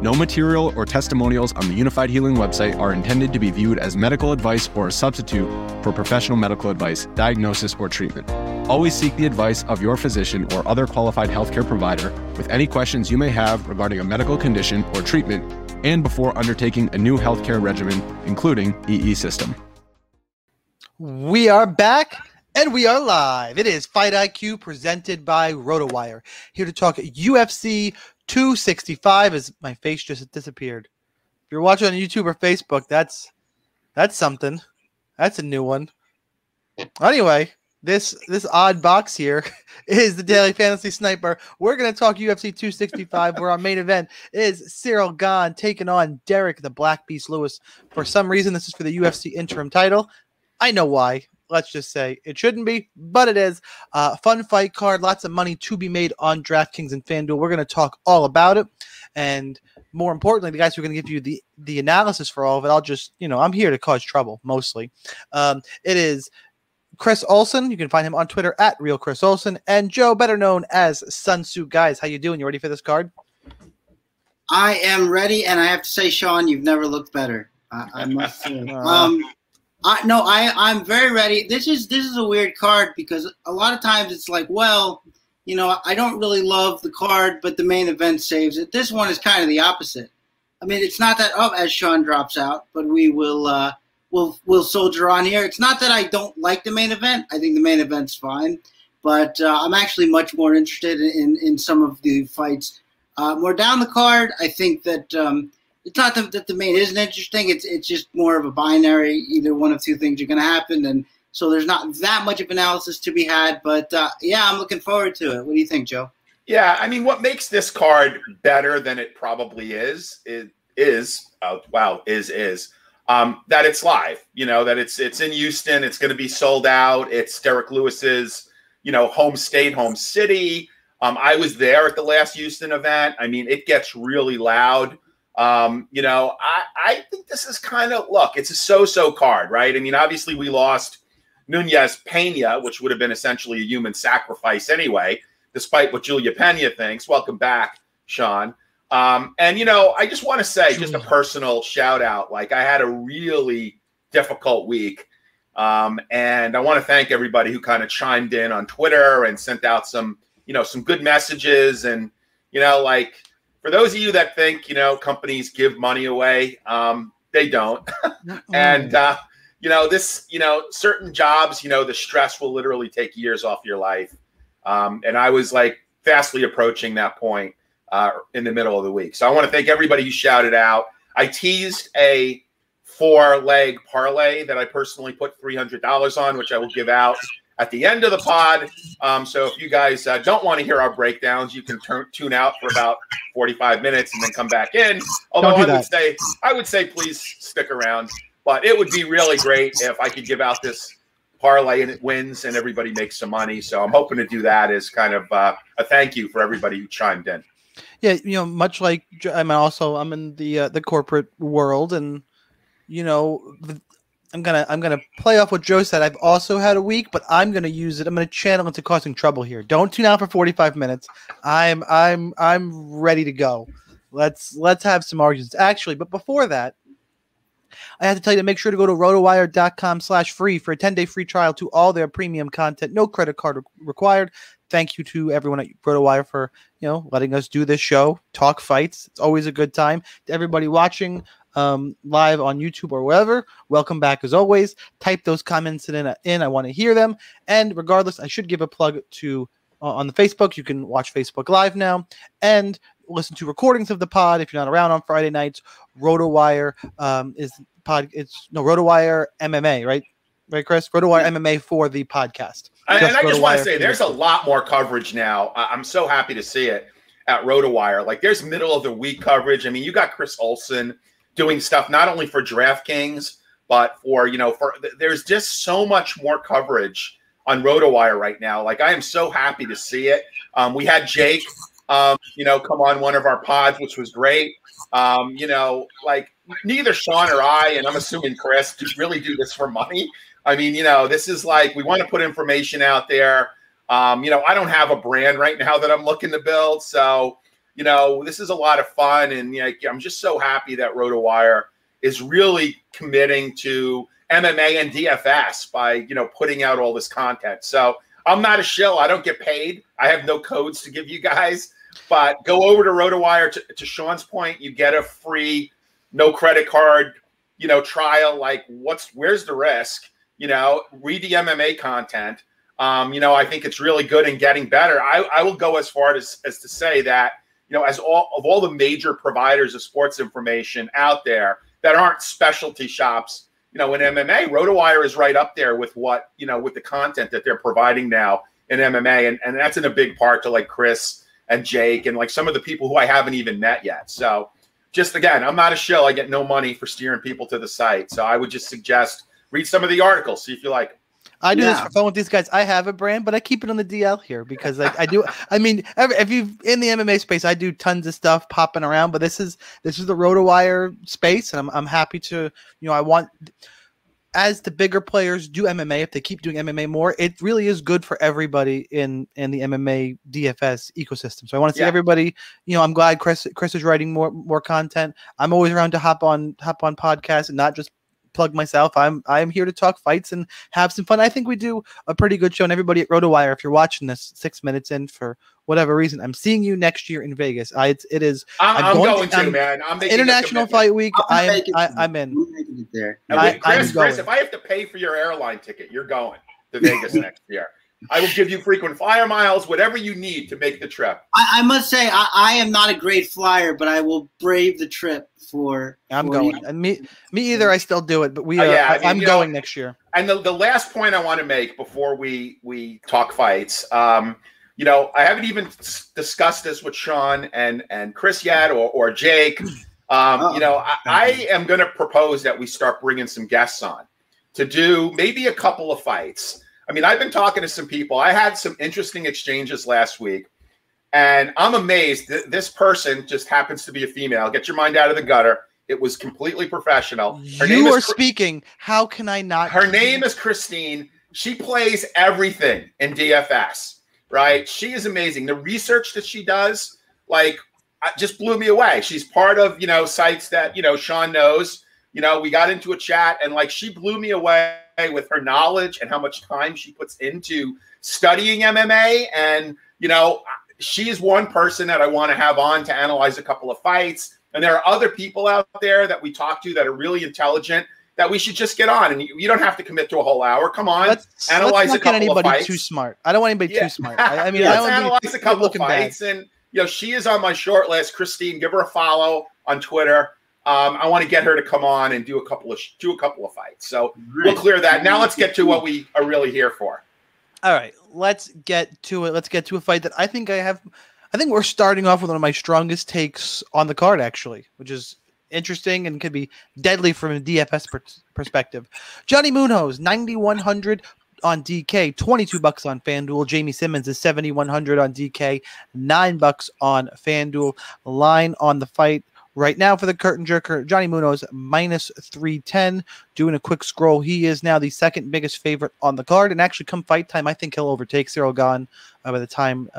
No material or testimonials on the Unified Healing website are intended to be viewed as medical advice or a substitute for professional medical advice, diagnosis, or treatment. Always seek the advice of your physician or other qualified healthcare provider with any questions you may have regarding a medical condition or treatment and before undertaking a new healthcare regimen, including EE System. We are back. And we are live. It is Fight IQ presented by Rotowire. Here to talk UFC 265 as my face just disappeared. If you're watching on YouTube or Facebook, that's something. That's a new one. Anyway, this odd box here is the Daily Fantasy Sniper. We're going to talk UFC 265 where our main event is Ciryl Gane taking on Derrick the Black Beast Lewis. For some reason, this is for the UFC interim title. I know why. Let's just say it shouldn't be, but it is. Fun fight card, lots of money to be made on DraftKings and FanDuel. We're going to talk all about it. And more importantly, the guys who are going to give you the analysis for all of it, I'll just, I'm here to cause trouble mostly. It is Chris Olson. You can find him on Twitter at @RealChrisOlson and Joe, better known as Sun Tzu. Guys, how you doing? You ready for this card? I am ready. And I have to say, Sean, you've never looked better. I must say. I'm very ready. This is a weird card because a lot of times it's like, I don't really love the card, but the main event saves it. This one is kind of the opposite. I mean, it's not that up as Sean drops out, but we will we'll soldier on here. It's not that I don't like the main event. I think the main event's fine, but I'm actually much more interested in some of the fights more down the card. I think that. It's not that the main isn't interesting. It's just more of a binary. Either one of two things are going to happen, and so there's not that much of analysis to be had. But, I'm looking forward to it. What do you think, Joe? Yeah, I mean, what makes this card better than it probably is that it's live. That it's in Houston. It's going to be sold out. It's Derrick Lewis's, home state, home city. I was there at the last Houston event. I mean, it gets really loud. I think this is kind of, it's a so-so card, right? I mean, obviously we lost Munhoz Pena, which would have been essentially a human sacrifice anyway, despite what Julia Pena thinks. Welcome back, Sean. I just want to say just a personal shout out. I had a really difficult week. And I want to thank everybody who kind of chimed in on Twitter and sent out some, some good messages and, for those of you that think, companies give money away, they don't. And, this, certain jobs, the stress will literally take years off your life. And I was fastly approaching that point in the middle of the week. So I want to thank everybody who shouted out. I teased a 4-leg parlay that I personally put $300 on, which I will give out at the end of the pod. So if you guys don't want to hear our breakdowns, you can tune out for about 45 minutes and then come back in. Although I would say please stick around. But it would be really great if I could give out this parlay and it wins and everybody makes some money. So I'm hoping to do that as kind of a thank you for everybody who chimed in. Yeah, much like I'm in the corporate world and, I'm gonna play off what Joe said. I've also had a week, but I'm gonna use it. I'm gonna channel into causing trouble here. Don't tune out for 45 minutes. I'm ready to go. Let's have some arguments. Actually, but before that, I have to tell you to make sure to go to rotowire.com/free for a 10-day free trial to all their premium content. No credit card required. Thank you to everyone at Rotowire for letting us do this show, talk fights. It's always a good time. To everybody watching. Live on YouTube or wherever. Welcome back as always. Type those comments in. I want to hear them. And regardless, I should give a plug to on the Facebook. You can watch Facebook Live now. And listen to recordings of the pod if you're not around on Friday nights. Rotowire is pod. It's no Rotowire MMA, right? Right, Chris? Rotowire MMA for the podcast. I just want to say there's a lot more coverage now. I'm so happy to see it at Rotowire. Like, there's middle of the week coverage. I mean, you got Chris Olson doing stuff not only for DraftKings, but for, you know, for there's just so much more coverage on Rotowire right now. Like, I am so happy to see it. We had Jake, you know, come on one of our pods, which was great. You know, like, neither Sean or I, and I'm assuming Chris, really do this for money. I mean, you know, this is like, we want to put information out there. You know, I don't have a brand right now that I'm looking to build. So, you know, this is a lot of fun. And you know, I'm just so happy that Rotowire is really committing to MMA and DFS by, you know, putting out all this content. So I'm not a shill. I don't get paid. I have no codes to give you guys. But go over to Rotowire. To Sean's point, you get a free, no credit card, you know, trial. Like, where's the risk? You know, read the MMA content. You know, I think it's really good and getting better. I will go as far as to say that, you know, as all the major providers of sports information out there that aren't specialty shops, you know, in MMA, Rotowire is right up there with what, you know, with the content that they're providing now in MMA. And that's in a big part to like Chris and Jake and like some of the people who I haven't even met yet. So just again, I'm not a shill. I get no money for steering people to the site. So I would just suggest read some of the articles, see if you like them. I do this for fun with these guys. I have a brand, but I keep it on the DL here because like I do. I mean, if you've in the MMA space, I do tons of stuff popping around, but this is the Rotowire space, and I'm happy to, you know, I want as the bigger players do MMA, if they keep doing MMA more, it really is good for everybody in the MMA DFS ecosystem. So I want to see everybody, you know, I'm glad Chris is writing more content. I'm always around to hop on podcasts and not just plug myself. I'm here to talk fights and have some fun. I think we do a pretty good show, and everybody at Rotowire, if you're watching this 6 minutes in for whatever reason, I'm seeing you next year in Vegas. It is. I'm going to, man. I'm making International Fight Week. I'm in. We're making it there. Chris, if I have to pay for your airline ticket, you're going to Vegas next year. I will give you frequent flyer miles, whatever you need to make the trip. I must say, I am not a great flyer, but I will brave the trip for. I'm going. And me either. I still do it, but we. I'm going next year. And the last point I want to make before we talk fights, you know, I haven't even discussed this with Sean and Chris yet, or Jake. You know, I am going to propose that we start bringing some guests on to do maybe a couple of fights. I mean, I've been talking to some people. I had some interesting exchanges last week, and I'm amazed that this person just happens to be a female. Get your mind out of the gutter. It was completely professional. Her name is speaking. How can I not? Her name is Christine. She plays everything in DFS, right? She is amazing. The research that she does, like, just blew me away. She's part of, you know, sites that, you know, Sean knows. You know, we got into a chat, and, like, she blew me away with her knowledge and how much time she puts into studying MMA. And, you know, she's one person that I want to have on to analyze a couple of fights. And there are other people out there that we talk to that are really intelligent that we should just get on. And you don't have to commit to a whole hour. Come on, analyze a couple of fights. Let's not get anybody too smart. I don't want anybody too smart. I mean, let's analyze a couple of fights. And, you know, she is on my short list. Christine, give her a follow on Twitter. I want to get her to come on and do a couple of fights. So we'll clear that. Now let's get to what we are really here for. All right, let's get to it. Let's get to a fight that I think we're starting off with one of my strongest takes on the card, actually, which is interesting and could be deadly from a DFS perspective. Johnny Munhoz, 9,100 on DK, $22 on FanDuel. Jamie Simmons is 7,100 on DK, $9 on FanDuel. Line on the fight right now for the curtain jerker, Johnny Munhoz -310. Doing a quick scroll, he is now the second biggest favorite on the card. And actually, come fight time, I think he'll overtake Ciryl Gane by the time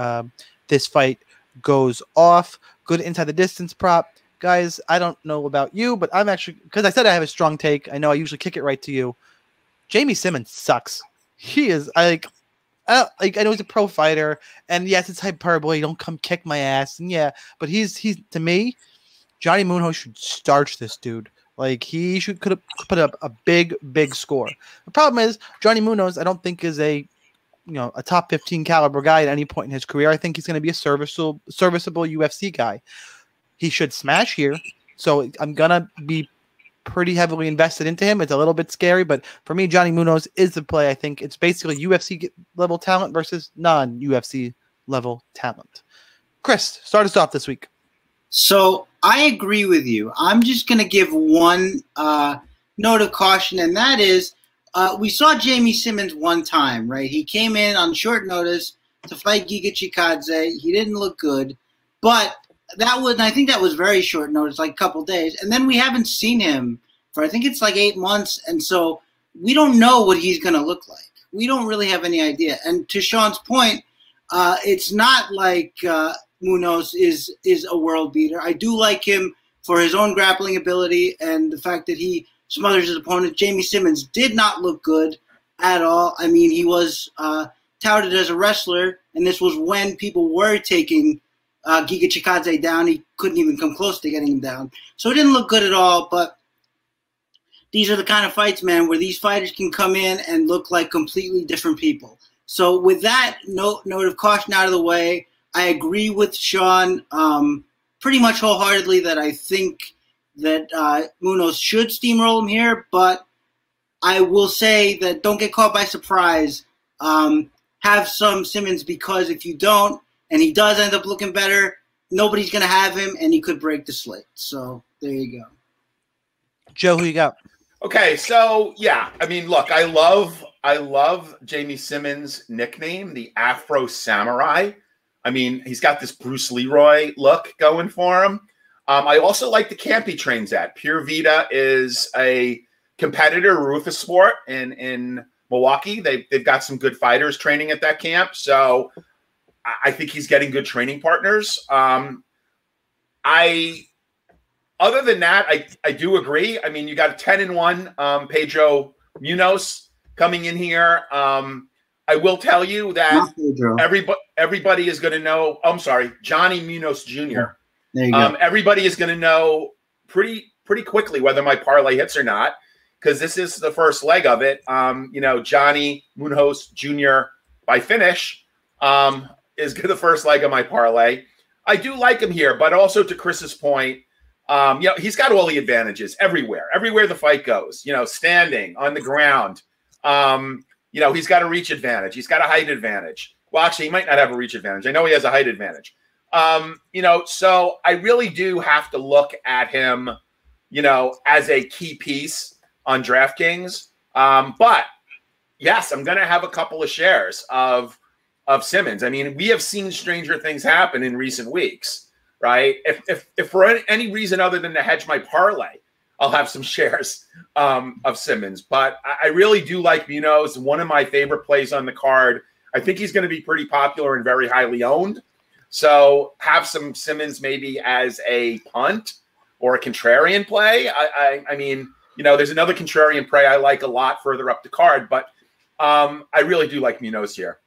this fight goes off. Good inside the distance prop, guys. I don't know about you, but I'm actually, because I said I have a strong take. I know I usually kick it right to you. Jamie Simmons sucks. He is I know he's a pro fighter, and yes, it's hyperbole. Don't come kick my ass, and but he's to me. Johnny Munhoz should starch this dude. Like, he could have put up a big score. The problem is Johnny Munhoz, I don't think is a you know, a top 15 caliber guy at any point in his career. I think he's going to be a serviceable UFC guy. He should smash here. So I'm going to be pretty heavily invested into him. It's a little bit scary, but for me, Johnny Munhoz is the play. I think it's basically UFC level talent versus non-UFC level talent. Chris, start us off this week. So I agree with you. I'm just going to give one note of caution, and that is we saw Jamie Simmons one time, right? He came in on short notice to fight Giga Chikadze. He didn't look good, but that was, and I think that was very short notice, like a couple days. And then we haven't seen him for, I think it's like 8 months. And so we don't know what he's going to look like. We don't really have any idea. And to Sean's point, it's not like Munhoz is a world beater. I do like him for his own grappling ability and the fact that he smothers his opponent. Jamie Simmons did not look good at all. I mean, he was touted as a wrestler, and this was when people were taking Giga Chikadze down. He couldn't even come close to getting him down. So it didn't look good at all, but these are the kind of fights, man, where these fighters can come in and look like completely different people. So with that note of caution out of the way, I agree with Sean pretty much wholeheartedly that I think that Munhoz should steamroll him here, but I will say that don't get caught by surprise. Have some Simmons, because if you don't, and he does end up looking better, nobody's going to have him, and he could break the slate. So there you go. Joe, who you got? Okay, so, yeah. I mean, look, I love Jamie Simmons' nickname, the Afro Samurai. I mean, he's got this Bruce Leroy look going for him. I also like the camp he trains at. Pure Vida is a competitor, Rufus Sport, in Milwaukee. They've got some good fighters training at that camp, so I think he's getting good training partners. Other than that, I do agree. I mean, you got a 10-1 Pedro Munhoz coming in here. I will tell you that everybody is going to know. I'm sorry, Johnny Munhoz Jr. There you go. Everybody is going to know pretty quickly whether my parlay hits or not, because this is the first leg of it. Johnny Munhoz Jr. by finish. Is the first leg of my parlay. I do like him here, but also to Chris's point, he's got all the advantages everywhere the fight goes, standing on the ground. He's got a reach advantage. He's got a height advantage. Well, actually, he might not have a reach advantage. I know he has a height advantage. So I really do have to look at him, as a key piece on DraftKings. But yes, I'm going to have a couple of shares of Simmons. I mean, we have seen stranger things happen in recent weeks, right? If for any reason other than to hedge my parlay, I'll have some shares of Simmons. But I really do like Munhoz. One of my favorite plays on the card. I think he's going to be pretty popular and very highly owned. So have some Simmons maybe as a punt or a contrarian play. I mean, there's another contrarian play I like a lot further up the card, but I really do like Munhoz here.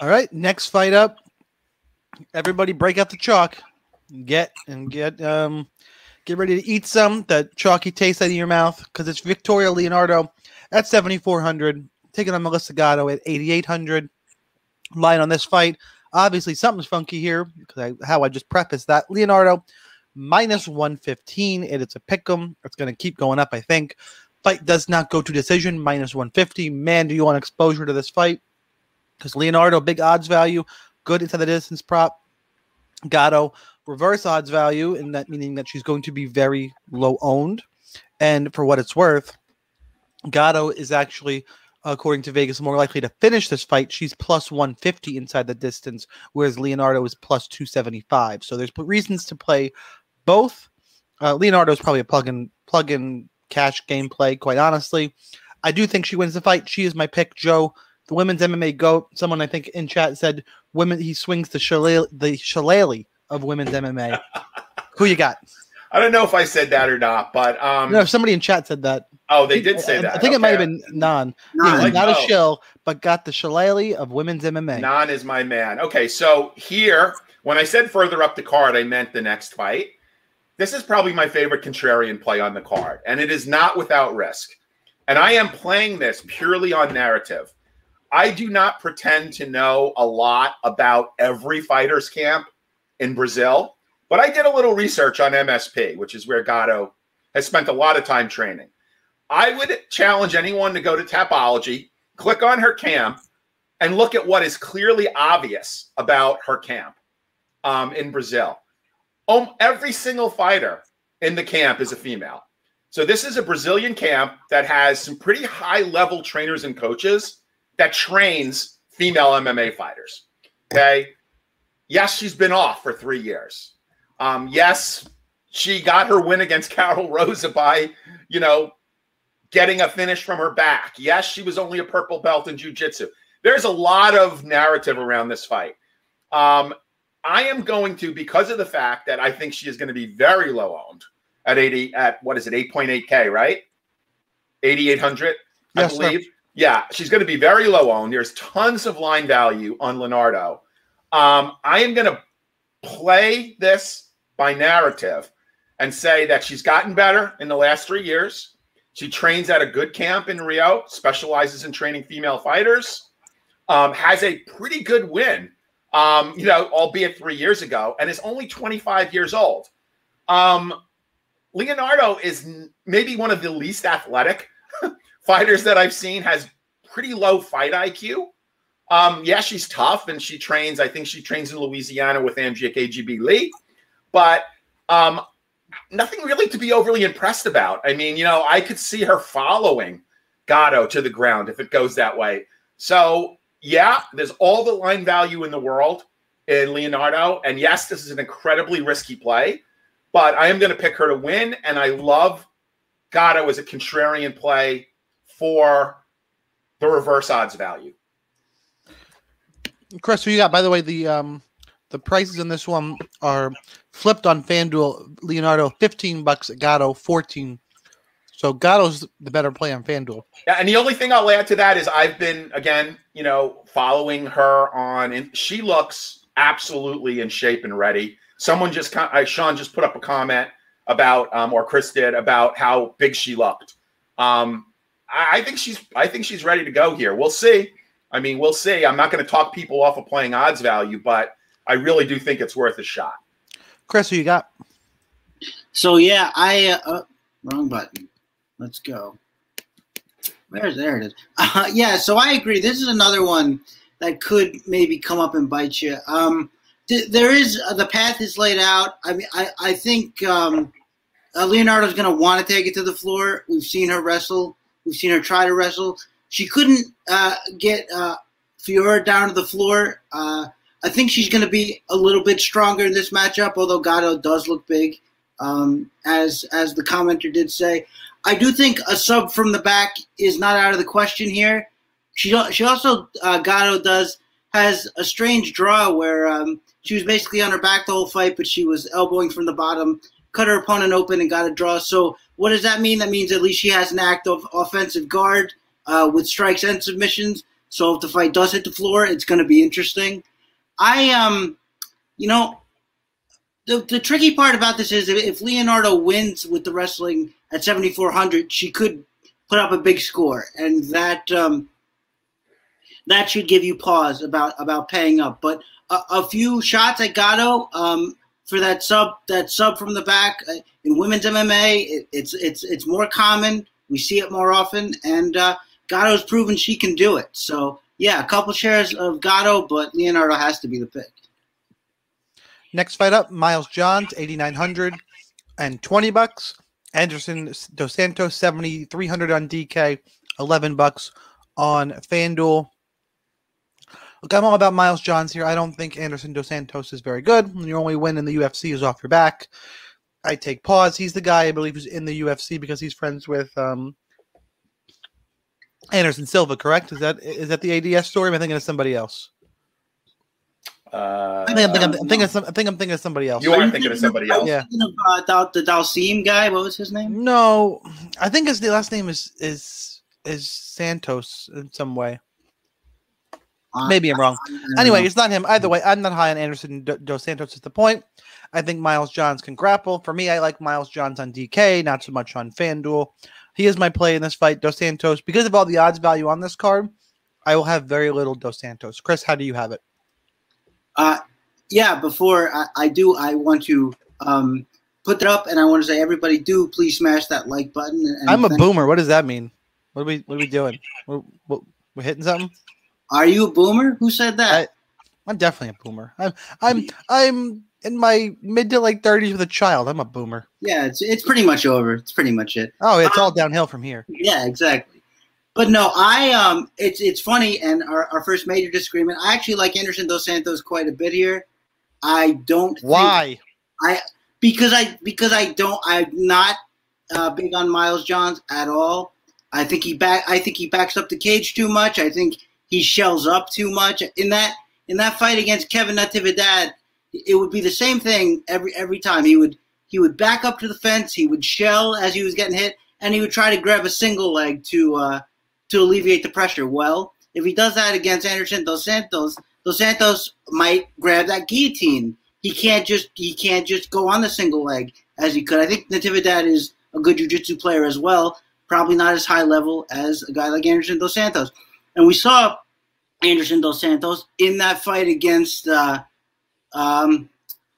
All right, next fight up. Everybody break out the chalk. Get ready to eat some, that chalky taste out of your mouth, because it's Victoria Leonardo at 7,400, taking on Melissa Gatto at 8,800. Line on this fight, obviously something's funky here, because I just prefaced that. Leonardo, -115. It is a pick'em. It's going to keep going up, I think. Fight does not go to decision, -150. Man, do you want exposure to this fight? Because Leonardo, big odds value, good inside the distance prop. Gatto, reverse odds value, and that meaning that she's going to be very low owned. And for what it's worth, Gatto is actually, according to Vegas, more likely to finish this fight. She's +150 inside the distance, whereas Leonardo is +275. So there's reasons to play both. Leonardo is probably a plug-in cash gameplay, quite honestly. I do think she wins the fight. She is my pick, Joe. The women's MMA GOAT. Someone I think in chat said women. He swings the shillelagh of women's MMA. Who you got? I don't know if I said that or not, but no, somebody in chat said that. Oh, they did say that. I think okay. It might have been Nan. Yeah, not a shill, but got the shillelagh of women's MMA. Nan is my man. Okay, so here when I said further up the card, I meant the next fight. This is probably my favorite contrarian play on the card, and it is not without risk. And I am playing this purely on narrative. I do not pretend to know a lot about every fighter's camp in Brazil, but I did a little research on MSP, which is where Gatto has spent a lot of time training. I would challenge anyone to go to Tapology, click on her camp, and look at what is clearly obvious about her camp in Brazil. Every single fighter in the camp is a female. So this is a Brazilian camp that has some pretty high-level trainers and coaches that trains female MMA fighters, okay? Yes, she's been off for 3 years. Yes, she got her win against Carol Rosa by, you know, getting a finish from her back. Yes, she was only a purple belt in jiu-jitsu. There's a lot of narrative around this fight. I am going to, because of the fact that I think she is going to be very low owned at 8.8K, right? 8,800, yes, I believe. Sir. Yeah, she's going to be very low owned. There's tons of line value on Leonardo. I am going to play this by narrative and say that she's gotten better in the last 3 years. She trains at a good camp in Rio, specializes in training female fighters, has a pretty good win, you know, albeit 3 years ago, and is only 25 years old. Leonardo is maybe one of the least athletic fighters that I've seen, has pretty low fight IQ. Yeah, she's tough, and she trains. I think she trains in Louisiana with Amjad KGB Lee, but nothing really to be overly impressed about. I mean, you know, I could see her following Gatto to the ground if it goes that way. So, yeah, there's all the line value in the world in Leonardo, and yes, this is an incredibly risky play, but I am going to pick her to win, and I love Gatto as a contrarian play for the reverse odds value. Chris, who you got? By the way, the prices in this one are flipped on FanDuel. Leonardo, 15 bucks, Gatto, 14. So Gatto's the better play on FanDuel. Yeah, and the only thing I'll add to that is I've been, again, you know, following her on, and she looks absolutely in shape and ready. Someone just, Sean just put up a comment about, or Chris did, about how big she looked. I think she's ready to go here. We'll see. I mean, we'll see. I'm not going to talk people off of playing odds value, but I really do think it's worth a shot. Chris, who you got? So yeah, wrong button. Let's go. There it is. Yeah, so I agree. This is another one that could maybe come up and bite you. There is the path is laid out. I mean, I think Leonardo's going to want to take it to the floor. We've seen her wrestle. We've seen her try to wrestle. She couldn't get Fiora down to the floor. I think she's going to be a little bit stronger in this matchup, although Gatto does look big, as the commenter did say. I do think a sub from the back is not out of the question here. She also, Gatto has a strange draw where she was basically on her back the whole fight, but she was elbowing from the bottom, cut her opponent open, and got a draw. So what does that mean? That means at least she has an active offensive guard with strikes and submissions. So if the fight does hit the floor, it's going to be interesting. You know, the tricky part about this is if Leonardo wins with the wrestling at 7,400, she could put up a big score, and that that should give you pause about paying up. But a few shots at Gatto for that sub from the back in women's MMA, it's more common. We see it more often, and Gatto's proven she can do it. So yeah, a couple shares of Gatto, but Leonardo has to be the pick. Next fight up, Miles Johns, 8,900 and 20 bucks. Anderson Dos Santos, 7,300 on DK, 11 bucks on FanDuel. Look, I'm all about Miles Johns here. I don't think Anderson Dos Santos is very good. Your only win in the UFC is off your back. I take pause. He's the guy I believe who's in the UFC because he's friends with Anderson Silva, correct? Is that the ADS story? Am I thinking of somebody else? I think I'm thinking of somebody else. You are thinking of somebody else. Yeah. The Dalsim guy. What was his name? No, I think his last name is Santos in some way. Maybe I'm wrong. Anyway, it's not him. Either way, I'm not high on Anderson Dos Santos is the point. I think Miles Johns can grapple. For me, I like Miles Johns on DK, not so much on FanDuel. He is my play in this fight. Dos Santos, because of all the odds value on this card, I will have very little Dos Santos. Chris, how do you have it? Yeah, before I do, I want to put it up, and I want to say, everybody, do please smash that like button. And I'm a boomer. What does that mean? What are we doing? We're hitting something? Are you a boomer? Who said that? I'm definitely a boomer. I'm in my mid to like 30s with a child. I'm a boomer. Yeah, it's pretty much over. It's pretty much it. Oh, it's all downhill from here. Yeah, exactly. But no, it's funny, and our first major disagreement. I actually like Anderson Dos Santos quite a bit here. I don't. Why? I'm not big on Miles Johns at all. I think he backs up the cage too much. I think he shells up too much. In that fight against Kevin Natividad, it would be the same thing every time. He would back up to the fence. He would shell as he was getting hit, and he would try to grab a single leg to alleviate the pressure. Well, if he does that against Anderson Dos Santos might grab that guillotine. He can't just go on the single leg as he could. I think Natividad is a good jiu-jitsu player as well. Probably not as high level as a guy like Anderson Dos Santos. And we saw Anderson Dos Santos in that fight against who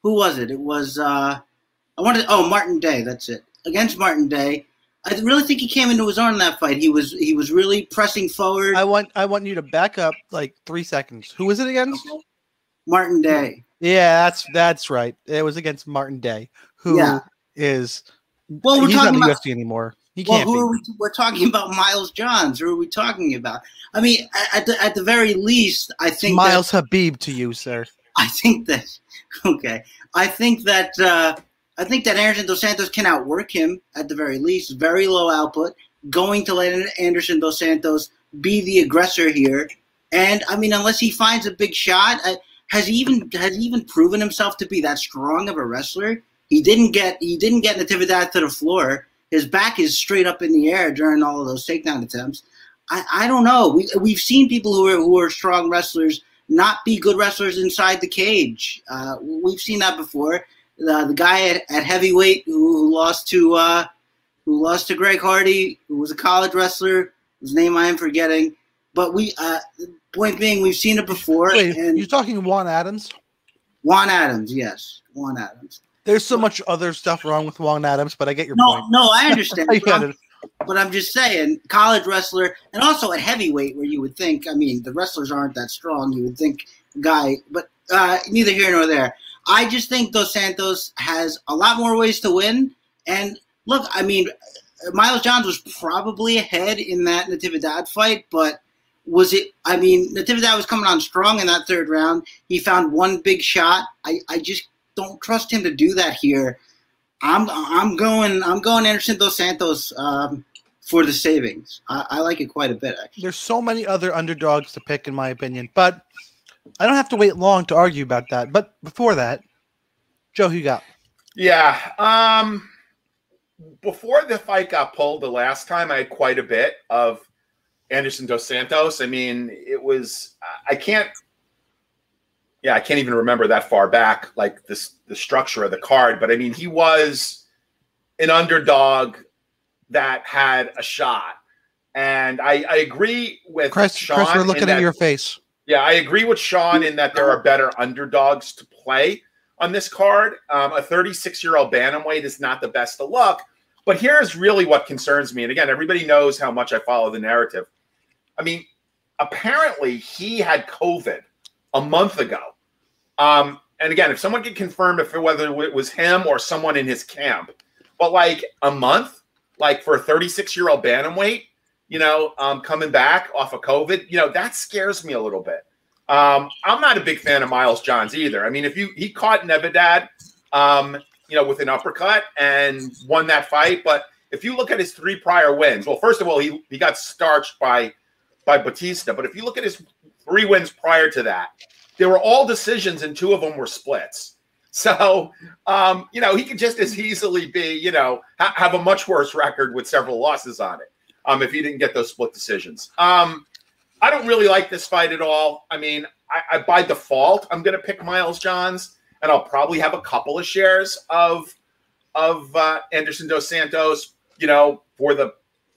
was it? It was Martin Day. That's it. Against Martin Day, I really think he came into his own in that fight. He was really pressing forward. I want you to back up like 3 seconds. Who was it against? Martin Day. Yeah, that's right. It was against Martin Day, who is he's not in the UFC anymore. We're talking about Miles Johns. Who are we talking about? I mean, at the very least, I think Miles Habib to you, sir. I think that Anderson Dos Santos can outwork him at the very least. Very low output. Going to let Anderson Dos Santos be the aggressor here, and I mean, unless he finds a big shot, has he even proven himself to be that strong of a wrestler? He didn't get Natividad to the floor. His back is straight up in the air during all of those takedown attempts. I don't know. We've seen people who are strong wrestlers not be good wrestlers inside the cage. We've seen that before. The guy at heavyweight who lost to Greg Hardy, who was a college wrestler, whose name I am forgetting. But point being, we've seen it before. Wait, you're talking Juan Adams? Juan Adams, yes, Juan Adams. There's so much other stuff wrong with Juan Adams, but I get your point. No, I understand. But I'm just saying, college wrestler, and also at heavyweight, where you would think, I mean, the wrestlers aren't that strong. You would think, but neither here nor there. I just think Dos Santos has a lot more ways to win. And look, I mean, Miles Johns was probably ahead in that Natividad fight, but was it? I mean, Natividad was coming on strong in that third round. He found one big shot. I just don't trust him to do that here. I'm going Anderson Dos Santos for the savings. I like it quite a bit, actually. There's so many other underdogs to pick, in my opinion, but I don't have to wait long to argue about that. But before that, Joe, who you got? Yeah. Before the fight got pulled the last time, I had quite a bit of Anderson Dos Santos. I mean, it was I can't even remember that far back, like the structure of the card. But, I mean, he was an underdog that had a shot. And I agree with Sean. Chris, we're looking at your face. Yeah, I agree with Sean in that there are better underdogs to play on this card. A 36-year-old bantamweight is not the best of luck. But here's really what concerns me. And, again, everybody knows how much I follow the narrative. I mean, apparently he had COVID a month ago. And again, if someone could confirm whether it was him or someone in his camp, but like a month, like for a 36-year-old bantamweight, you know, coming back off of COVID, you know, that scares me a little bit. I'm not a big fan of Miles Johns either. I mean, he caught Nevidad, you know, with an uppercut and won that fight. But if you look at his three prior wins, well, first of all, he got starched by Batista. But if you look at his three wins prior to that, they were all decisions, and two of them were splits. So, you know, he could just as easily be, you know, have a much worse record with several losses on it if he didn't get those split decisions. I don't really like this fight at all. I mean, I by default, I'm going to pick Miles Johns, and I'll probably have a couple of shares of Anderson Dos Santos, you know, for the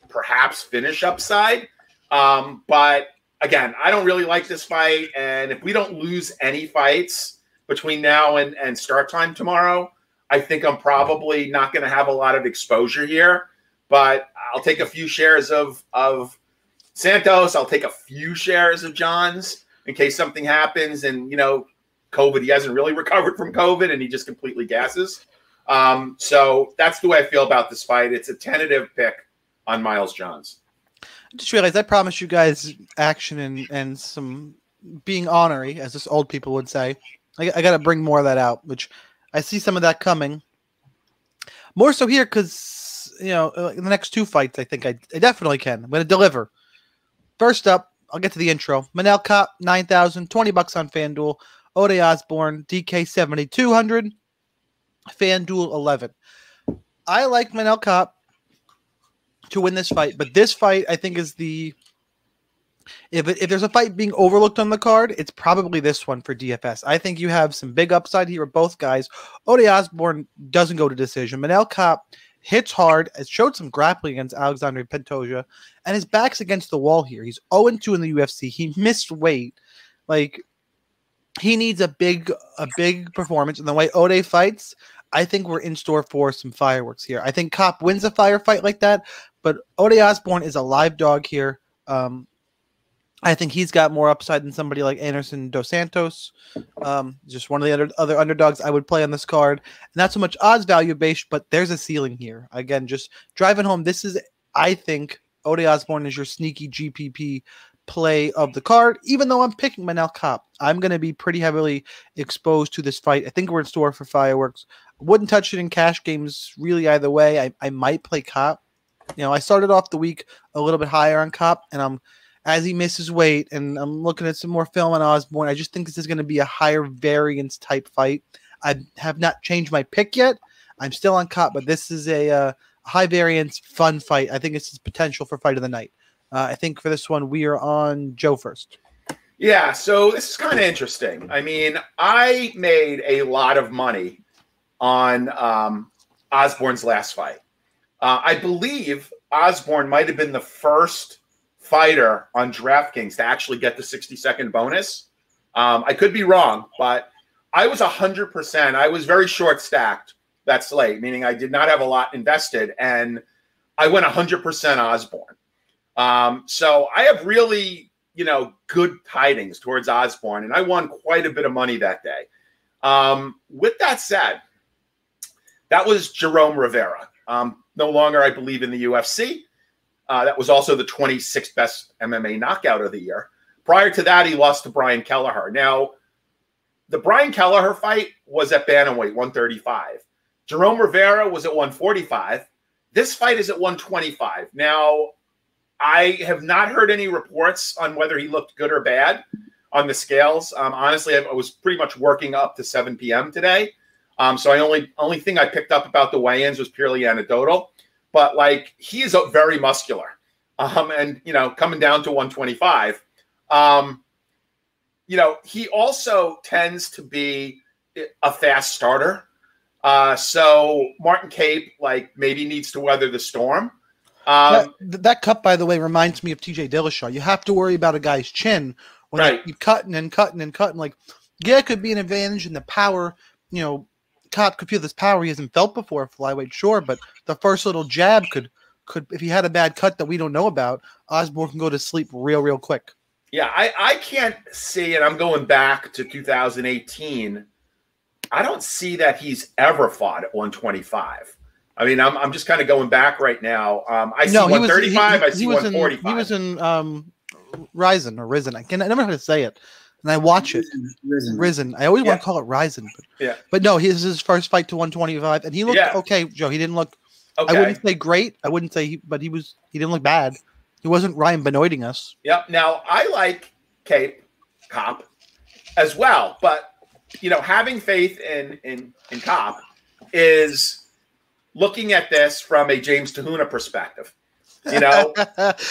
perhaps finish upside. But again, I don't really like this fight. And if we don't lose any fights between now and start time tomorrow, I think I'm probably not going to have a lot of exposure here. But I'll take a few shares of Santos. I'll take a few shares of Johns in case something happens. And, you know, COVID, he hasn't really recovered from COVID and he just completely gasses. So that's the way I feel about this fight. It's a tentative pick on Miles Johns. I just realized I promised you guys action and some being ornery, as us old people would say. I got to bring more of that out, which I see some of that coming. More so here because, you know, in the next two fights, I think I definitely can. I'm going to deliver. First up, I'll get to the intro. Manel Kopp, 9,000, $20 on FanDuel. Odey Osborne, DK 7,200, FanDuel 11. I like Manel Kopp to win this fight, but this fight I think is the if there's a fight being overlooked on the card, it's probably this one for DFS. I think you have some big upside here with both guys. Odey Osborne doesn't go to decision. Manel Kopp hits hard, has showed some grappling against Alexander Pantoja, and his back's against the wall here. He's 0-2 in the UFC. He missed weight. Like, he needs a big performance. And the way Odey fights, I think we're in store for some fireworks here. I think Kopp wins a firefight like that, but Odey Osborne is a live dog here. I think he's got more upside than somebody like Anderson Dos Santos, just one of the other underdogs I would play on this card. And not so much odds value based, but there's a ceiling here. Again, just driving home, this is, I think, Odey Osborne is your sneaky GPP play of the card. Even though I'm picking Manel Kopp, I'm going to be pretty heavily exposed to this fight. I think we're in store for fireworks. Wouldn't touch it in cash games really either way. I might play Kopp. You know, I started off the week a little bit higher on Kopp, and I'm as he misses weight, and I'm looking at some more film on Osborne, I just think this is going to be a higher variance type fight. I have not changed my pick yet. I'm still on Kopp, but this is a high variance, fun fight. I think it's his potential for fight of the night. I think for this one, we are on Joe first. Yeah, so this is kind of interesting. I mean, I made a lot of money on Osborne's last fight. I believe Osborne might have been the first fighter on DraftKings to actually get the 60-second bonus. I could be wrong, but I was 100%. I was very short stacked that slate, meaning I did not have a lot invested, and I went 100% Osborne. So I have really, you know, good tidings towards Osborne, and I won quite a bit of money that day. With that said, that was Jerome Rivera. No longer, I believe, in the UFC. That was also the 26th best MMA knockout of the year. Prior to that, he lost to Brian Kelleher. Now, the Brian Kelleher fight was at bantamweight, 135. Jerome Rivera was at 145. This fight is at 125. Now, I have not heard any reports on whether he looked good or bad on the scales. Honestly, I was pretty much working up to 7 p.m. today. So I only thing I picked up about the weigh-ins was purely anecdotal. But, like, he is very muscular. And, you know, coming down to 125. You know, he also tends to be a fast starter. So Martin Cape, like, maybe needs to weather the storm. That cut, by the way, reminds me of TJ Dillashaw. You have to worry about a guy's chin when you're cutting and cutting and cutting. Like, yeah, it could be an advantage in the power. You know, Kopp could feel this power he hasn't felt before flyweight, sure, but the first little jab could if he had a bad cut that we don't know about, Osborne can go to sleep real quick. Yeah, I can't see, and I'm going back to 2018. I don't see that he's ever fought at 125. I mean, I'm just kind of going back right now. I see 135. I see 145. He was in Rizin. I never know how to say it, and I watch it. Rizin. I always want to call it Rizin. But no, this is his first fight to 125, and he looked okay, Joe. He didn't look. Okay. I wouldn't say great. I wouldn't say, but he didn't look bad. He wasn't Ryan Benoiting us. Yep. Now I like Kopp as well, but you know, having faith in Kopp is looking at this from a James Tahuna perspective, you know,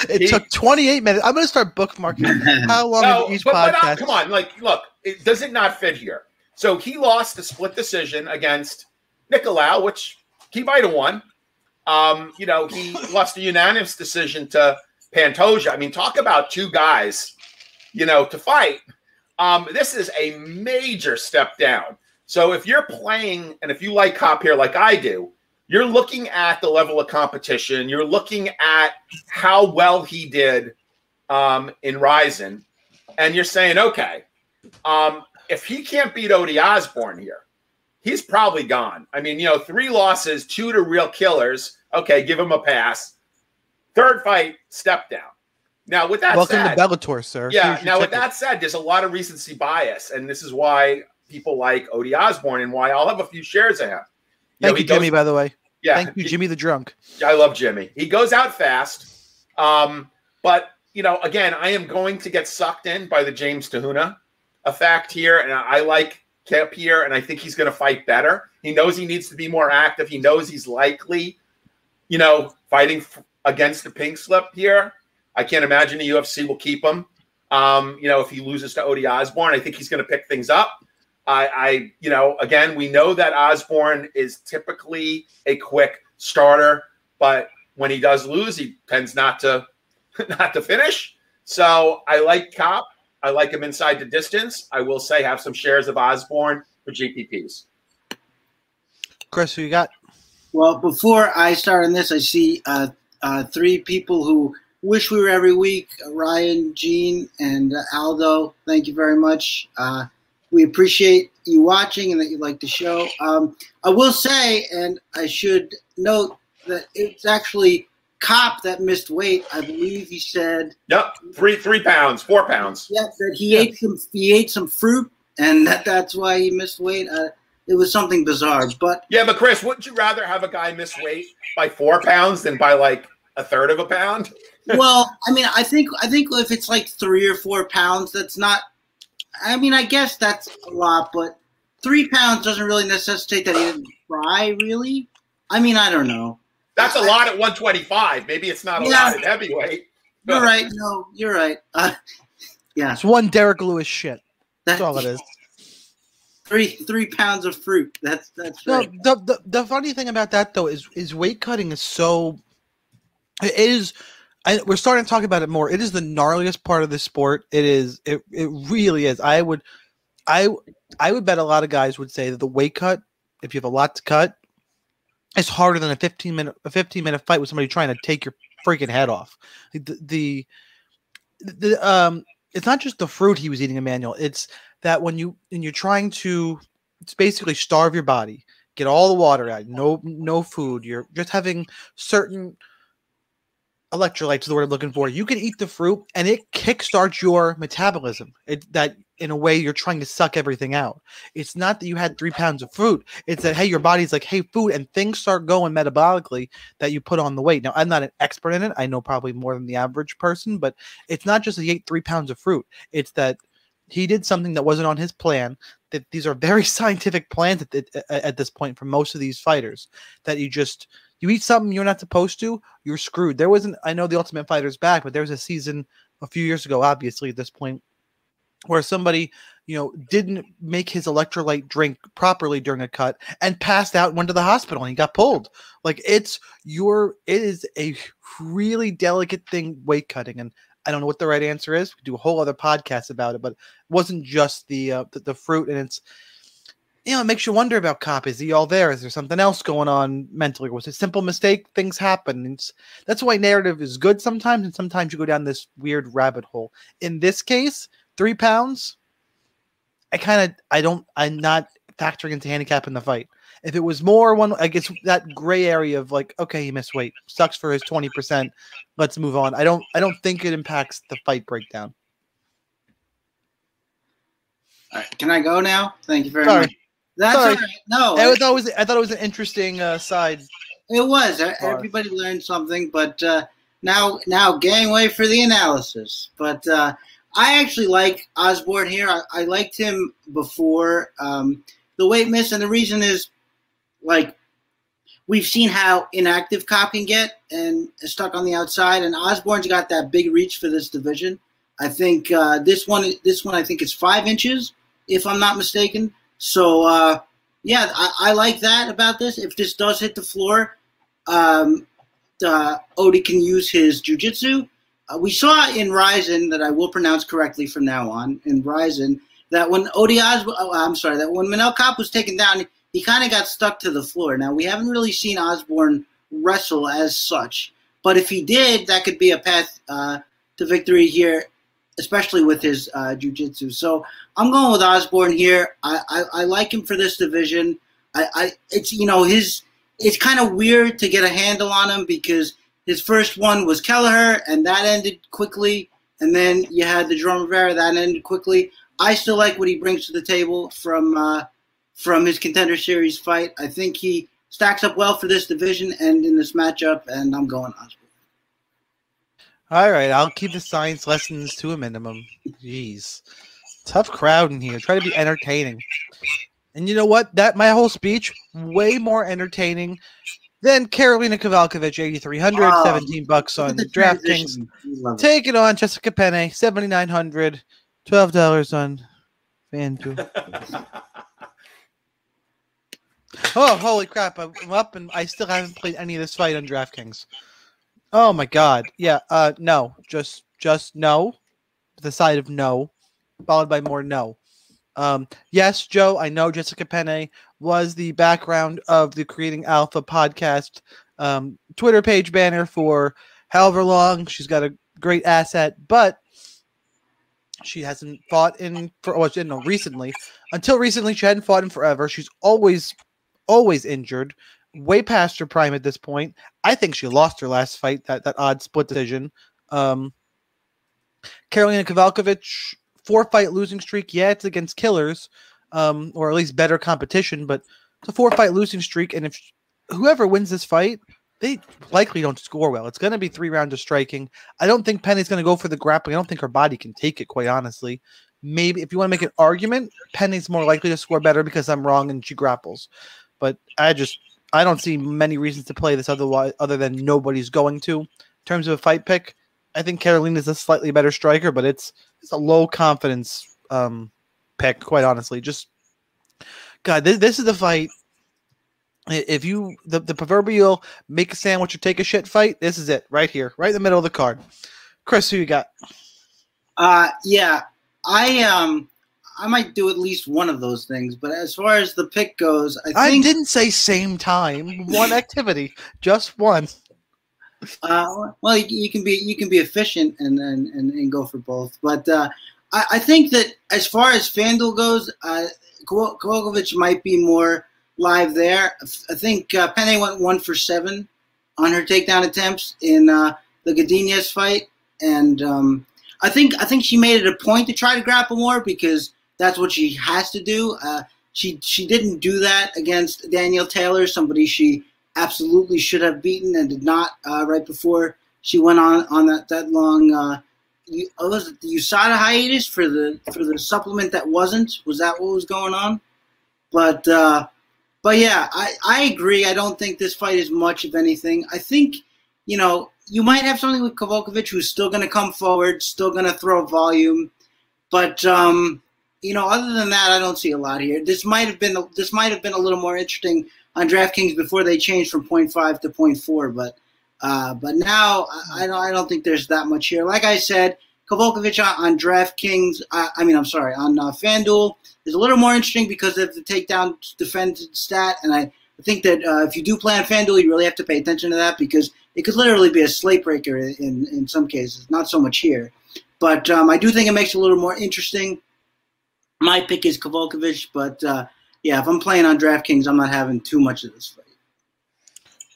it took 28 minutes. I'm going to start bookmarking how long each podcast. But come on, like, look, does it not fit here? So he lost a split decision against Nicolau, which he might have won. You know, he lost a unanimous decision to Pantoja. I mean, talk about two guys you know, to fight. This is a major step down. So if you're playing, and if you like Kopp here like I do, you're looking at the level of competition. You're looking at how well he did in Rizin, and you're saying, okay, if he can't beat Odey Osborne here, he's probably gone. I mean, you know, 3 losses, 2 to real killers. Okay, give him a pass. 3rd fight, step down. Now, with that said, welcome to Bellator, sir. Yeah, now with that said, there's a lot of recency bias, and this is why people like Odey Osborne and why I'll have a few shares of him. Thank you, Jimmy, by the way. Yeah, thank you, Jimmy the Drunk. I love Jimmy. He goes out fast, but, you know, again, I am going to get sucked in by the James Tahuna effect here, and I like Kopp here, and I think he's going to fight better. He knows he needs to be more active. He knows he's likely, you know, fighting against the pink slip here. I can't imagine the UFC will keep him. You know, if he loses to Odey Osborne, I think he's going to pick things up. I, you know, again, we know that Osborne is typically a quick starter, but when he does lose, he tends not to finish. So I like Kopp. I like him inside the distance. I will say have some shares of Osborne for GPPs. Chris, who you got? Well, before I start on this, I see 3 people who wish we were every week, Ryan, Gene, and Aldo. Thank you very much. We appreciate you watching and that you like the show. I will say, and I should note, that it's actually Kopp that missed weight. I believe he said. Yep, 4 pounds. Yeah, that he ate some fruit, and that's why he missed weight. It was something bizarre, but yeah. But Chris, wouldn't you rather have a guy miss weight by 4 pounds than by like a third of a pound? Well, I mean, I think if it's like 3 or 4 pounds, that's not. I mean, I guess that's a lot, but 3 pounds doesn't really necessitate that he didn't try, really. I mean, I don't know. That's a lot at 125. Maybe it's not a lot at heavyweight. But. You're right. No, you're right. Yeah. It's one Derrick Lewis shit. That's all it is. 3 pounds of fruit. That's right. No, the funny thing about that, though, is weight cutting is so – it is – we're starting to talk about it more. It is the gnarliest part of the sport. It is. It really is. I would bet a lot of guys would say that the weight cut, if you have a lot to cut, is harder than a 15-minute fight with somebody trying to take your freaking head off. It's not just the fruit he was eating, Emmanuel. It's that when you're trying to, it's basically starve your body, get all the water out, no food. You're just having certain. Electrolytes is the word I'm looking for. You can eat the fruit, and it kickstarts your metabolism. That in a way you're trying to suck everything out. It's not that you had 3 pounds of fruit. It's that hey, your body's like hey, food, and things start going metabolically that you put on the weight. Now I'm not an expert in it. I know probably more than the average person, but it's not just that he ate 3 pounds of fruit. It's that he did something that wasn't on his plan. That these are very scientific plans at this point for most of these fighters. That you eat something you're not supposed to, you're screwed. There wasn't, I know the Ultimate Fighter's back, but there was a season a few years ago, obviously at this point, where somebody, you know, didn't make his electrolyte drink properly during a cut and passed out and went to the hospital and he got pulled. Like it is a really delicate thing, weight cutting. And I don't know what the right answer is. We do a whole other podcast about it, but it wasn't just the fruit, and it's, you know, it makes you wonder about Kopp. Is he all there? Is there something else going on mentally? Was it a simple mistake? Things happen. That's why narrative is good sometimes, and sometimes you go down this weird rabbit hole. In this case, 3 pounds, I'm not factoring into handicap in the fight. If it was more one, I guess that gray area of like, okay, he missed weight. Sucks for his 20%. Let's move on. I don't think it impacts the fight breakdown. All right. Can I go now? Thank you very much. That's all right. No, I thought it was an interesting side. It was. Everybody learned something, but now gangway for the analysis. But I actually like Osborne here. I liked him before the weight miss, and the reason is, like, we've seen how inactive Kopp can get and stuck on the outside, and Osborne's got that big reach for this division. I think this one I think is 5 inches, if I'm not mistaken. So, I like that about this. If this does hit the floor, Odey can use his jiu-jitsu. we saw in Rizin, that I will pronounce correctly from now on, in Rizin, that when when Manel Kopp was taken down, he kind of got stuck to the floor. Now, we haven't really seen Osborne wrestle as such, but if he did, that could be a path to victory here, especially with his jiu-jitsu. So I'm going with Osborne here. I like him for this division. It's, you know, it's kind of weird to get a handle on him because his first one was Kelleher, and that ended quickly. And then you had the Jerome Rivera, that ended quickly. I still like what he brings to the table from his Contender Series fight. I think he stacks up well for this division and in this matchup, and I'm going Osborne. All right, I'll keep the science lessons to a minimum. Jeez. Tough crowd in here. Try to be entertaining. And you know what? That my whole speech, way more entertaining than Karolina Kavalkovich, 8,300, $17 on DraftKings. Taking on Jessica Penne, 7,900, $12 on FanDuel. Oh, holy crap. I'm up, and I still haven't played any of this fight on DraftKings. Oh, my God. Yeah, no. Just no. The side of no, followed by more no. Yes, Joe, I know Jessica Penne was the background of the Creating Alpha podcast Twitter page banner for however long. She's got a great asset, but she hasn't fought in recently. Until recently, she hadn't fought in forever. She's always injured. Way past her prime at this point. I think she lost her last fight, that odd split decision. Karolina Kavalkovich, 4-fight losing streak. Yeah, it's against killers, or at least better competition, but it's a 4-fight losing streak, and if whoever wins this fight, they likely don't score well. It's going to be 3 rounds of striking. I don't think Penny's going to go for the grappling. I don't think her body can take it, quite honestly. Maybe, if you want to make an argument, Penny's more likely to score better because I'm wrong and she grapples. But I don't see many reasons to play this other than nobody's going to. In terms of a fight pick, I think Karolina's a slightly better striker, but it's a low-confidence pick, quite honestly. Just, God, this is the fight. If you – the proverbial make a sandwich or take a shit fight, this is it right here, right in the middle of the card. Chris, who you got? Yeah, I might do at least one of those things, but as far as the pick goes, I didn't say same time. One activity, just one. Well, you can be efficient and go for both. But I think that as far as FanDuel goes, Kovalevich might be more live there. I think Penne went 1 for 7 on her takedown attempts in the Godinez fight, and I think she made it a point to try to grapple more because that's what she has to do. She didn't do that against Danielle Taylor, somebody she absolutely should have beaten and did not right before she went on that long USADA hiatus for the supplement that wasn't. Was that what was going on? But yeah, I agree. I don't think this fight is much of anything. I think, you know, you might have something with Kovalevich who's still going to come forward, still going to throw volume, but you know, other than that, I don't see a lot here. This might have been a little more interesting on DraftKings before they changed from 0.5 to 0.4, but now I don't think there's that much here. Like I said, Kovalevich on DraftKings, on FanDuel is a little more interesting because of the takedown defensive stat, and I think that if you do play on FanDuel, you really have to pay attention to that because it could literally be a slate breaker in some cases. Not so much here. But I do think it makes it a little more interesting. My pick is Kovalevich, but yeah, if I'm playing on DraftKings, I'm not having too much of this fight.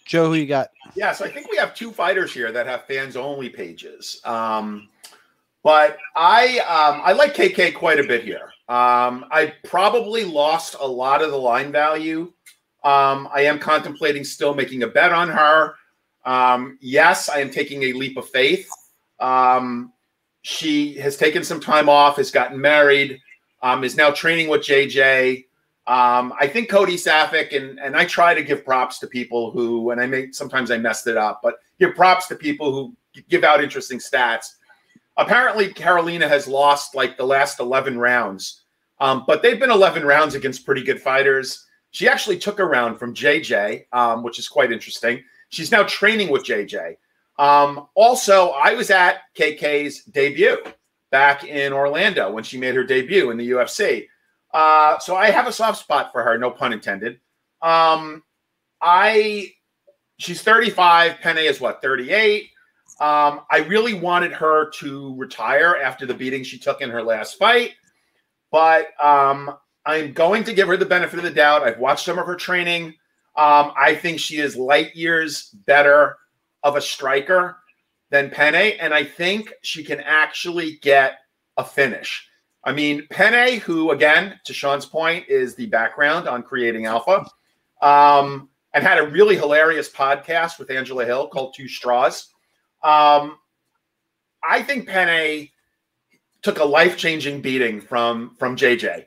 Joe, who you got? Yeah, so I think we have 2 fighters here that have fans-only pages. But I like KK quite a bit here. I probably lost a lot of the line value. I am contemplating still making a bet on her. Yes, I am taking a leap of faith. She has taken some time off, has gotten married, is now training with JJ. I think Cody Safik, and I try to give props to people who, and sometimes I messed it up, but give props to people who give out interesting stats. Apparently, Karolina has lost like the last 11 rounds, but they've been 11 rounds against pretty good fighters. She actually took a round from JJ, which is quite interesting. She's now training with JJ. Also, I was at KK's debut back in Orlando when she made her debut in the UFC. So I have a soft spot for her, no pun intended. She's 35. Penne is what, 38? I really wanted her to retire after the beating she took in her last fight, but I'm going to give her the benefit of the doubt. I've watched some of her training. I think she is light years better of a striker than Penne, and I think she can actually get a finish. I mean, Penne, who, again, to Sean's point, is the background on Creating Alpha, and had a really hilarious podcast with Angela Hill called Two Straws. I think Penne took a life-changing beating from JJ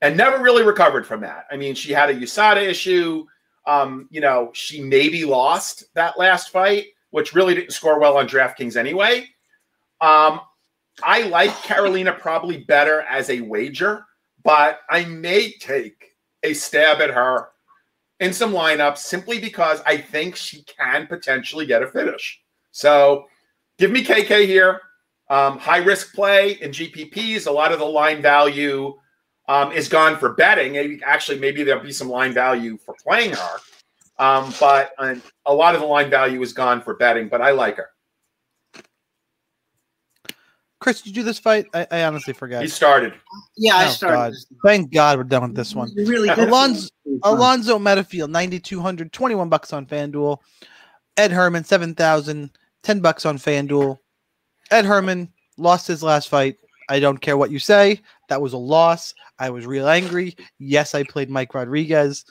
and never really recovered from that. I mean, she had a USADA issue. You know, she maybe lost that last fight, which really didn't score well on DraftKings anyway. I like Karolina probably better as a wager, but I may take a stab at her in some lineups simply because I think she can potentially get a finish. So give me KK here. High risk play in GPPs. A lot of the line value is gone for betting. Actually, maybe there'll be some line value for playing her, but a lot of the line value is gone for betting, but I like her. Chris, did you do this fight? I honestly forgot. You started. Yeah, I started. God. Thank God we're done with this one. You really Alonzo Menifield, 9,200, $21 on FanDuel. Ed Herman, 7,000, $10 on FanDuel. Ed Herman lost his last fight. I don't care what you say. That was a loss. I was real angry. Yes, I played Mike Rodriguez.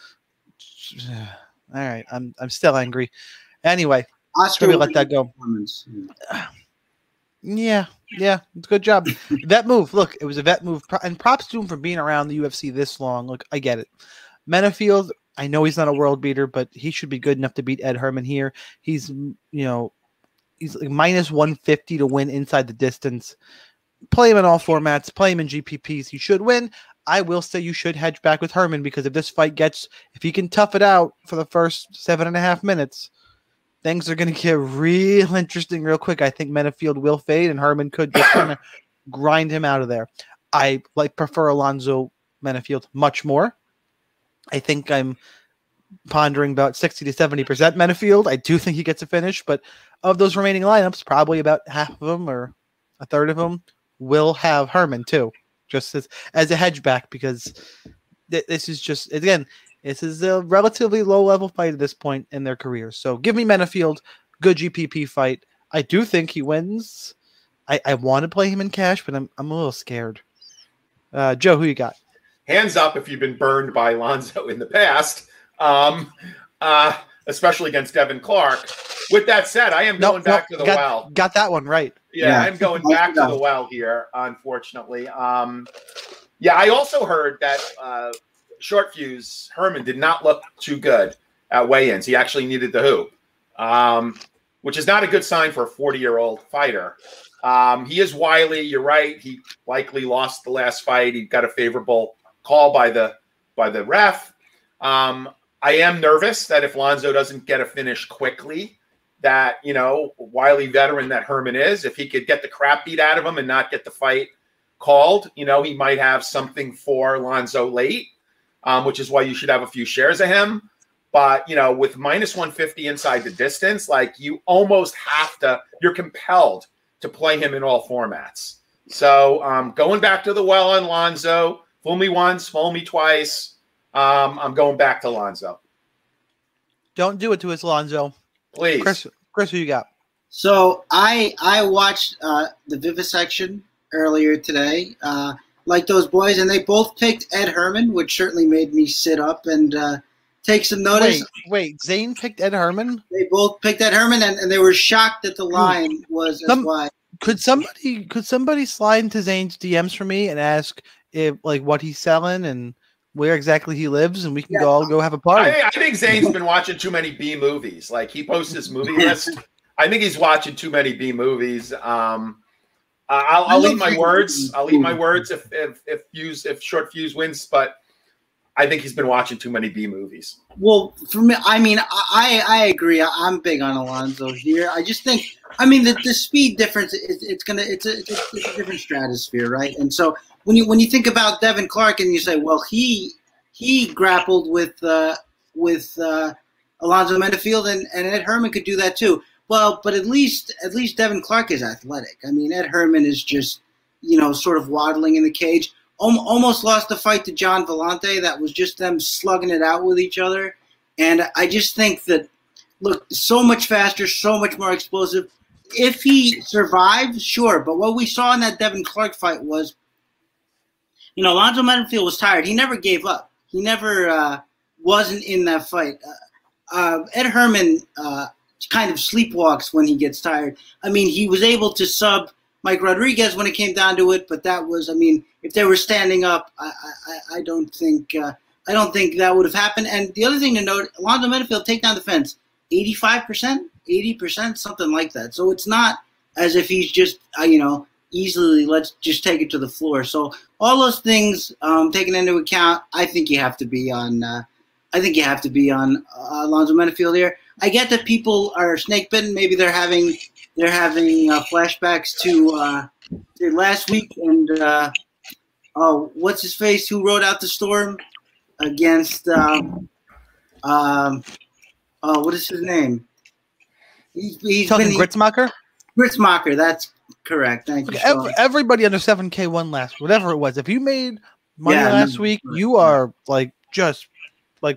All right, I'm still angry. Anyway, should we let that go? Yeah, it's a good job. Vet move. Look, it was a vet move. And props to him for being around the UFC this long. Look, I get it. Menifield, I know he's not a world beater, but he should be good enough to beat Ed Herman here. He's, you know, he's like minus 150 to win inside the distance. Play him in all formats. Play him in GPPs. He should win. I will say you should hedge back with Herman because if this fight gets, if he can tough it out for the first 7.5 minutes, things are going to get real interesting real quick. I think Menifield will fade, and Herman could just kind of grind him out of there. I prefer Alonzo Menifield much more. I think I'm pondering about 60 to 70% Menifield. I do think he gets a finish, but of those remaining lineups, probably about half of them or a third of them will have Herman too, just as a hedge back because this is just, again, this is a relatively low-level fight at this point in their career. So give me Menifield, good GPP fight. I do think he wins. I want to play him in cash, but I'm a little scared. Joe, who you got? Hands up if you've been burned by Alonzo in the past, especially against Devin Clark. With that said, I am going back to the well. Got that one right. Yeah, I'm going back to the well here, unfortunately. Yeah, I also heard that Short Fuse, Herman, did not look too good at weigh-ins. He actually needed the hoop, which is not a good sign for a 40-year-old fighter. He is wily. You're right. He likely lost the last fight. He got a favorable call by the ref. I am nervous that if Alonzo doesn't get a finish quickly, that, you know, wily veteran that Herman is, if he could get the crap beat out of him and not get the fight called, you know, he might have something for Alonzo late. Which is why you should have a few shares of him. But, you know, with minus 150 inside the distance, like you almost have to, you're compelled to play him in all formats. So going back to the well on Lonzo, fool me once, fool me twice. I'm going back to Lonzo. Don't do it to us, Lonzo. Please. Chris, who you got? So I watched the Vivisection earlier today. Like those boys, and they both picked Ed Herman, which certainly made me sit up and take some notice. Wait, Zane picked Ed Herman? They both picked Ed Herman, and they were shocked that the line was as wide. Could somebody slide into Zane's DMs for me and ask if what he's selling and where exactly he lives, and we can all go have a party? I think Zane's been watching too many B movies. Like, he posts his movie list. I think he's watching too many B movies. I'll eat my words. I'll eat my words if Short Fuse wins, but I think he's been watching too many B movies. Well, for me, I mean, I agree. I'm big on Alonzo here. I just think, I mean, the speed difference it's a different stratosphere, right? And so when you think about Devin Clark and you say, well, he grappled with Alonzo Menifield and Ed Herman could do that too. Well, but at least Devin Clark is athletic. I mean, Ed Herman is just, you know, sort of waddling in the cage. Almost lost the fight to John Volante. That was just them slugging it out with each other. And I just think that, look, so much faster, so much more explosive. If he survives, sure. But what we saw in that Devin Clark fight was, you know, Alonzo Menifield was tired. He never gave up. He never wasn't in that fight. Ed Herman kind of sleepwalks when he gets tired. I mean, he was able to sub Mike Rodriguez when it came down to it, but that was, I mean, if they were standing up, I don't think that would have happened. And the other thing to note, Alonzo Menifield takedown defense, 85%, 80%, something like that. So it's not as if he's just, you know, easily let's just take it to the floor. So all those things taken into account, I think you have to be on. I think you have to be on Alonzo Menifield here. I get that people are snake bitten. Maybe they're having flashbacks to last week and what's his face who rode out the storm against what is his name? He's talking Gritsmacher. Gritsmacher, that's correct. Thank you. Everybody under 7K won last, whatever it was. If you made money last week, you are just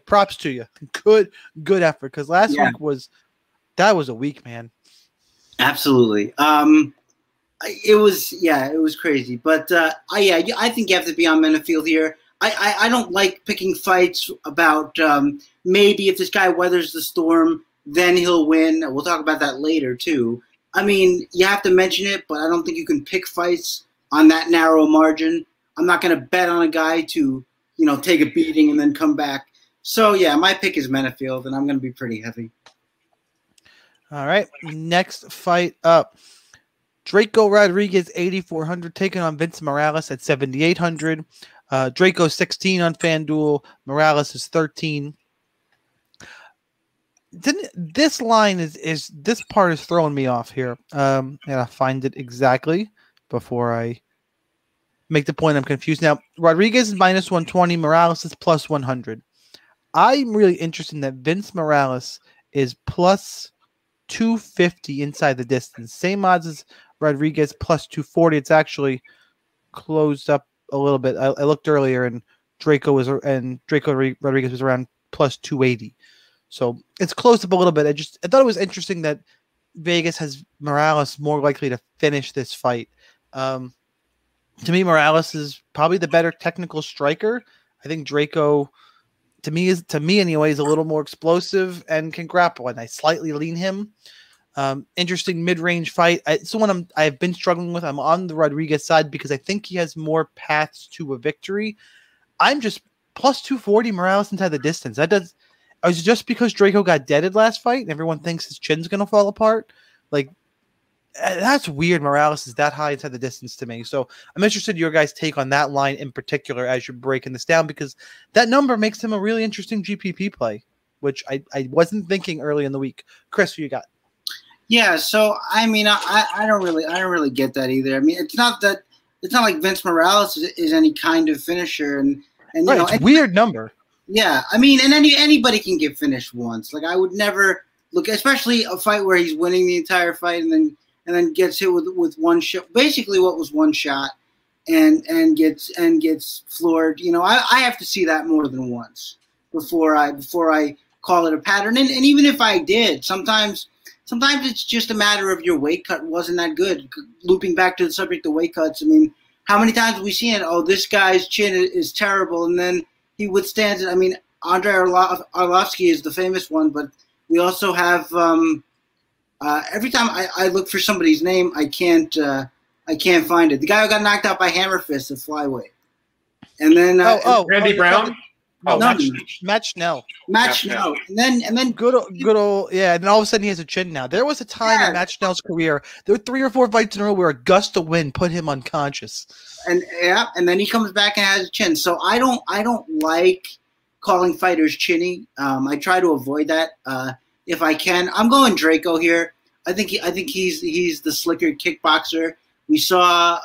props to you. Good effort, because last week was a week, man. Absolutely. It was crazy. But I think you have to be on Menifield here. I don't like picking fights about maybe if this guy weathers the storm, then he'll win. We'll talk about that later too. I mean, you have to mention it, but I don't think you can pick fights on that narrow margin. I'm not going to bet on a guy to, you know, take a beating and then come back. So, yeah, my pick is Menifield, and I'm going to be pretty heavy. All right, next fight up. Draco Rodriguez, 8,400, taking on Vince Morales at 7,800. Draco 16 on FanDuel. Morales is 13. This line is this part is throwing me off here. And I find it exactly before I make the point I'm confused. Now, Rodriguez is minus 120. Morales is plus 100. I'm really interested in that Vince Morales is plus 250 inside the distance. Same odds as Rodriguez, plus 240. It's actually closed up a little bit. I looked earlier and Draco Rodriguez was around plus 280. So it's closed up a little bit. I thought it was interesting that Vegas has Morales more likely to finish this fight. To me, Morales is probably the better technical striker. I think Draco, to me anyways, a little more explosive and can grapple, and I slightly lean him. Interesting mid-range fight. It's the one I've been struggling with. I'm on the Rodriguez side because I think he has more paths to a victory. I'm just plus 240 Morales inside the distance. That does. Is it just because Draco got deaded last fight and everyone thinks his chin's going to fall apart? Like, that's weird. Morales is that high inside the distance to me. So I'm interested in your guys' take on that line in particular as you're breaking this down, because that number makes him a really interesting GPP play, which I wasn't thinking early in the week. Chris, who you got? Yeah, so I mean, I don't really get that either. I mean, it's not like Vince Morales is any kind of finisher, and you know, it's a weird number. Yeah, I mean, and anybody can get finished once. Like, I would never look, especially a fight where he's winning the entire fight and then gets hit with one shot. Basically, what was one shot, and gets floored. You know, I have to see that more than once before I call it a pattern. And even if I did, sometimes it's just a matter of your weight cut wasn't that good. Looping back to the subject of weight cuts, I mean, how many times have we seen it? Oh, this guy's chin is terrible, and then he withstands it. I mean, Andrei Arlovsky is the famous one, but we also have every time I look for somebody's name, I can't find it. The guy who got knocked out by Hammer Fist at flyweight, and then Randy Brown, Matt Schnell, and then good old yeah. And all of a sudden he has a chin now. There was a time in Matt Schnell's career, there were 3 or 4 fights in a row where a gust of wind put him unconscious, and then he comes back and has a chin. So I don't like calling fighters chinny. I try to avoid that if I can. I'm going Draco here. I think he's the slicker kickboxer. We saw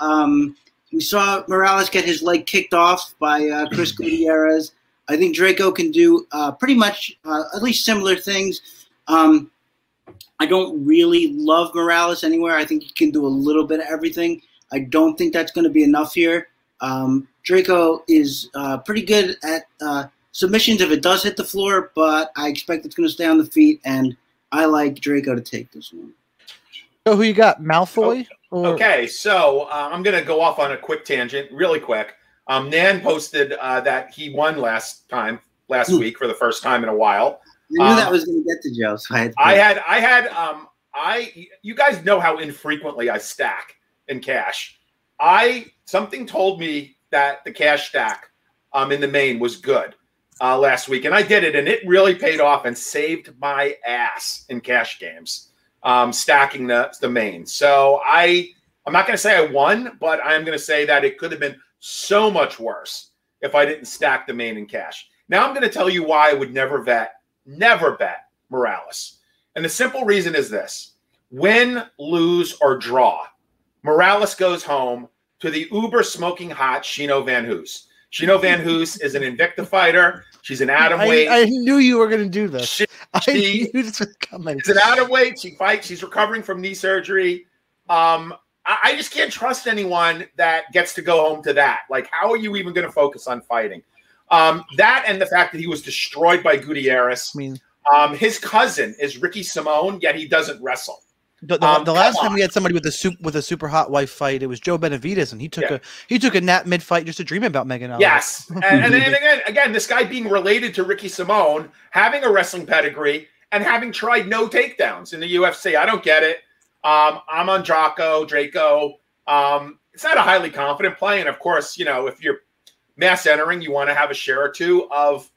Morales get his leg kicked off by Chris Gutierrez. I think Draco can do pretty much at least similar things. I don't really love Morales anywhere. I think he can do a little bit of everything. I don't think that's going to be enough here. Draco is pretty good at submissions if it does hit the floor, but I expect it's going to stay on the feet, and I like Draco to take this one. So who you got, Malfoy? Okay, so I'm going to go off on a quick tangent, really quick. Nan posted that he won last week for the first time in a while. I knew that was going to get to Joe. So you guys know how infrequently I stack in cash. Something told me that the cash stack in the main was good last week, and I did it, and it really paid off and saved my ass in cash games, stacking the main. So I'm not going to say I won, but I'm going to say that it could have been so much worse if I didn't stack the main in cash. Now I'm going to tell you why I would never bet Morales. And the simple reason is this: win, lose, or draw, Morales goes home to the uber smoking hot Shino Vanhoos. Shino Vanhoos is an Invicta fighter. She's an atomweight. I knew you were going to do this. I knew this was coming. She's an atomweight. She fights. She's recovering from knee surgery. I just can't trust anyone that gets to go home to that. Like, how are you even going to focus on fighting? That and the fact that he was destroyed by Gutierrez. I mean, his cousin is Ricky Simon, yet he doesn't wrestle. The last time we had somebody with a super hot wife fight, it was Joe Benavides, and he took a nap mid fight just to dream about Megan Allen. Yes, and again, this guy being related to Ricky Simon, having a wrestling pedigree, and having tried no takedowns in the UFC, I don't get it. I'm on Draco. It's not a highly confident play, and of course, you know, if you're mass entering, you want to have a share or two of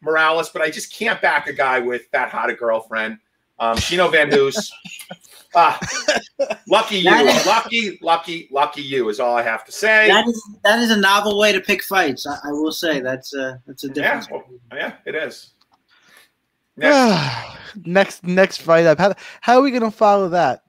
Morales, but I just can't back a guy with that hot a girlfriend. Shino Vanhoos, lucky you is all I have to say. That is a novel way to pick fights. I will say that's a difference. Yeah, well, yeah, it is. Next fight up. How are we going to follow that?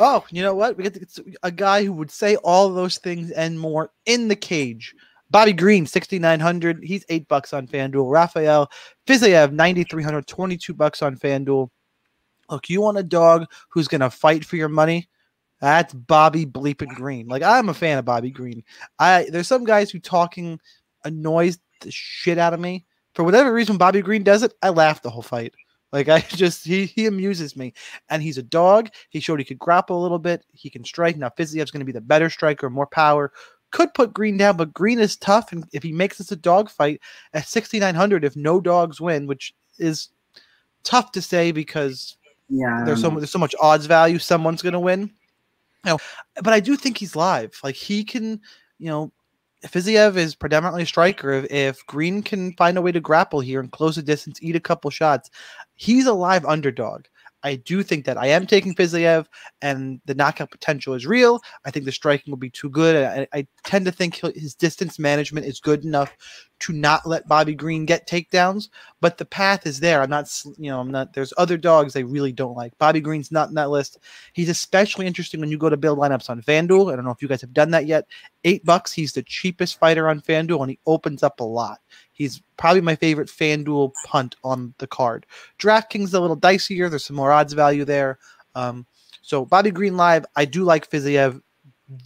Oh, you know what? We get a guy who would say all those things and more in the cage. Bobby Green, 6,900. He's $8 on FanDuel. Rafael Fiziev, 9,300, $22 on FanDuel. Look, you want a dog who's going to fight for your money? That's Bobby bleeping Green. Like, I'm a fan of Bobby Green. There's some guys who talking annoys the shit out of me. For whatever reason, Bobby Green does it, I laugh the whole fight. Like, he amuses me. And he's a dog. He showed he could grapple a little bit. He can strike. Now, Fiziev's going to be the better striker, more power. Could put Green down, but Green is tough. And if he makes this a dog fight at 6,900, if no dogs win, which is tough to say because... yeah, there's so much odds value. Someone's going to win, but I do think he's live. Like, he can, Fiziev is predominantly a striker. If Green can find a way to grapple here and close the distance, eat a couple shots, he's a live underdog. I do think that I am taking Fiziev, and the knockout potential is real. I think the striking will be too good. I tend to think his distance management is good enough to not let Bobby Green get takedowns, but the path is there. I'm not. There's other dogs I really don't like. Bobby Green's not in that list. He's especially interesting when you go to build lineups on FanDuel. I don't know if you guys have done that yet. $8. He's the cheapest fighter on FanDuel, and he opens up a lot. He's probably my favorite FanDuel punt on the card. DraftKings is a little dicier. There's some more odds value there. So Bobby Green live. I do like Fiziev.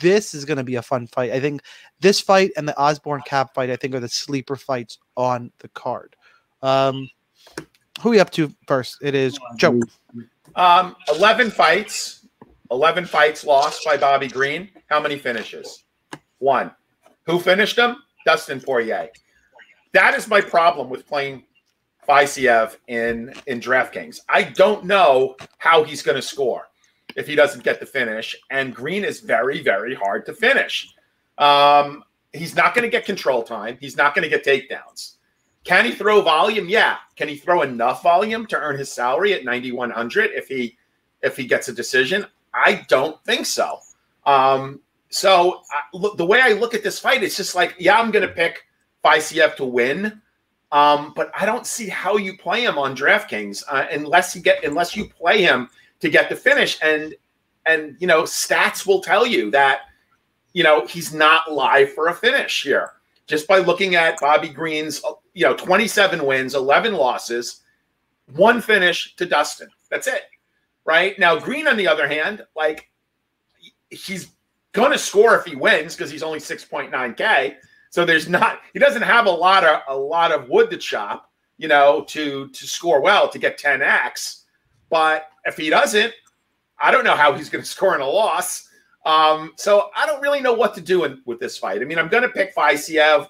This is going to be a fun fight. I think this fight and the Osborne Cap fight, I think, are the sleeper fights on the card. Who are we up to first? It is Joe. 11 fights lost by Bobby Green. How many finishes? One. Who finished them? Dustin Poirier. That is my problem with playing Fiziev in DraftKings. I don't know how he's going to score if he doesn't get the finish, and Green is very, very hard to finish. He's not going to get control time. He's not going to get takedowns. Can he throw volume? Yeah. Can he throw enough volume to earn his salary at 9,100 if he gets a decision? I don't think so. So the way I look at this fight, it's just like, yeah, I'm going to pick Fiziev to win, But I don't see how you play him on DraftKings unless you play him to get the finish. And you know, stats will tell you that, you know, he's not live for a finish here. Just by looking at Bobby Green's, you know, 27 wins, 11 losses, 1 finish to Dustin. That's it. Right? Now, Green, on the other hand, like, he's going to score if he wins because he's only 6.9K. So there's not, he doesn't have a lot of wood to chop, you know, to score well, to get 10X. But if he doesn't, I don't know how he's going to score in a loss. So I don't really know what to do with this fight. I mean, I'm going to pick Fiziev.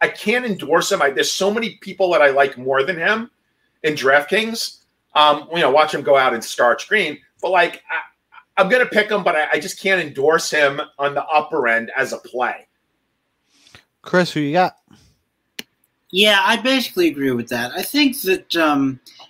I can't endorse him. There's so many people that I like more than him in DraftKings. You know, watch him go out and starch Green. But, like, I'm going to pick him, but I just can't endorse him on the upper end as a play. Chris, who you got? Yeah, I basically agree with that. I think that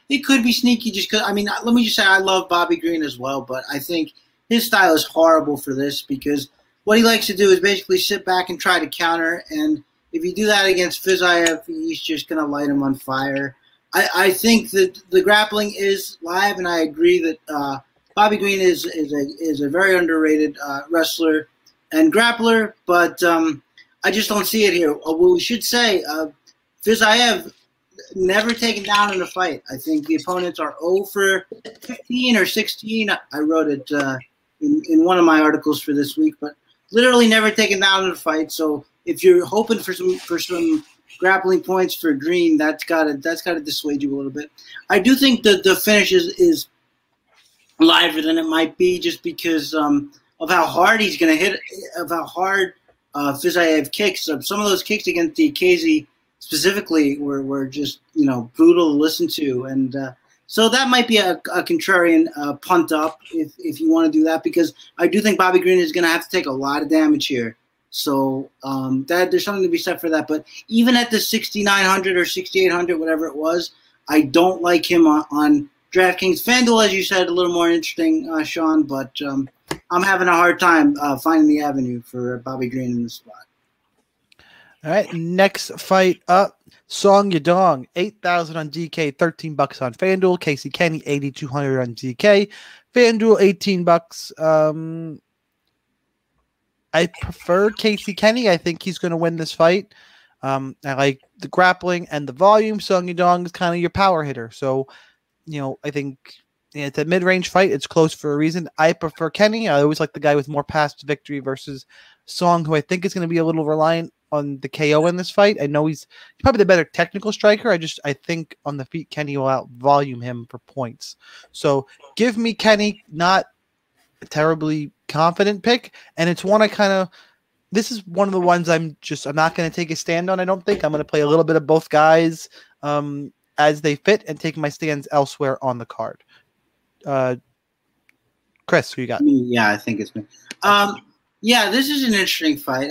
it could be sneaky just because – I mean, let me just say I love Bobby Green as well, but I think – his style is horrible for this because what he likes to do is basically sit back and try to counter. And if you do that against Fiziev, he's just going to light him on fire. I think that the grappling is live, and I agree that Bobby Green is a very underrated wrestler and grappler, but I just don't see it here. What we should say, Fiziev never taken down in a fight. I think the opponents are 0 for 15 or 16. I wrote it in one of my articles for this week, but literally never taken down in a fight. So if you're hoping for some grappling points for Green, that's gotta dissuade you a little bit. I do think that the finish is liver than it might be, just because of how hard he's gonna hit, of how hard Fiziev kicks. Some of those kicks against the Casey specifically were just, you know, brutal to listen to, and so that might be a contrarian punt up if you want to do that, because I do think Bobby Green is going to have to take a lot of damage here. So that there's something to be said for that. But even at the 6,900 or 6,800, whatever it was, I don't like him on DraftKings. FanDuel, as you said, a little more interesting, Sean, but I'm having a hard time finding the avenue for Bobby Green in this spot. All right, next fight up. Song Yadong, 8,000 on DK, $13 on FanDuel. Casey Kenney, 8,200 on DK. FanDuel, $18. I prefer Casey Kenney. I think he's going to win this fight. I like the grappling and the volume. Song Yadong is kind of your power hitter. So, you know, I think it's a mid-range fight. It's close for a reason. I prefer Kenney. I always like the guy with more paths to victory versus Song, who I think is going to be a little reliant on the KO in this fight. I know he's probably the better technical striker. I think on the feet, Kenney will outvolume him for points. So give me Kenney, not a terribly confident pick. And it's one this is one of the ones I'm not going to take a stand on. I don't think I'm going to play a little bit of both guys as they fit and take my stands elsewhere on the card. Chris, who you got? Yeah, I think it's me. Yeah, this is an interesting fight.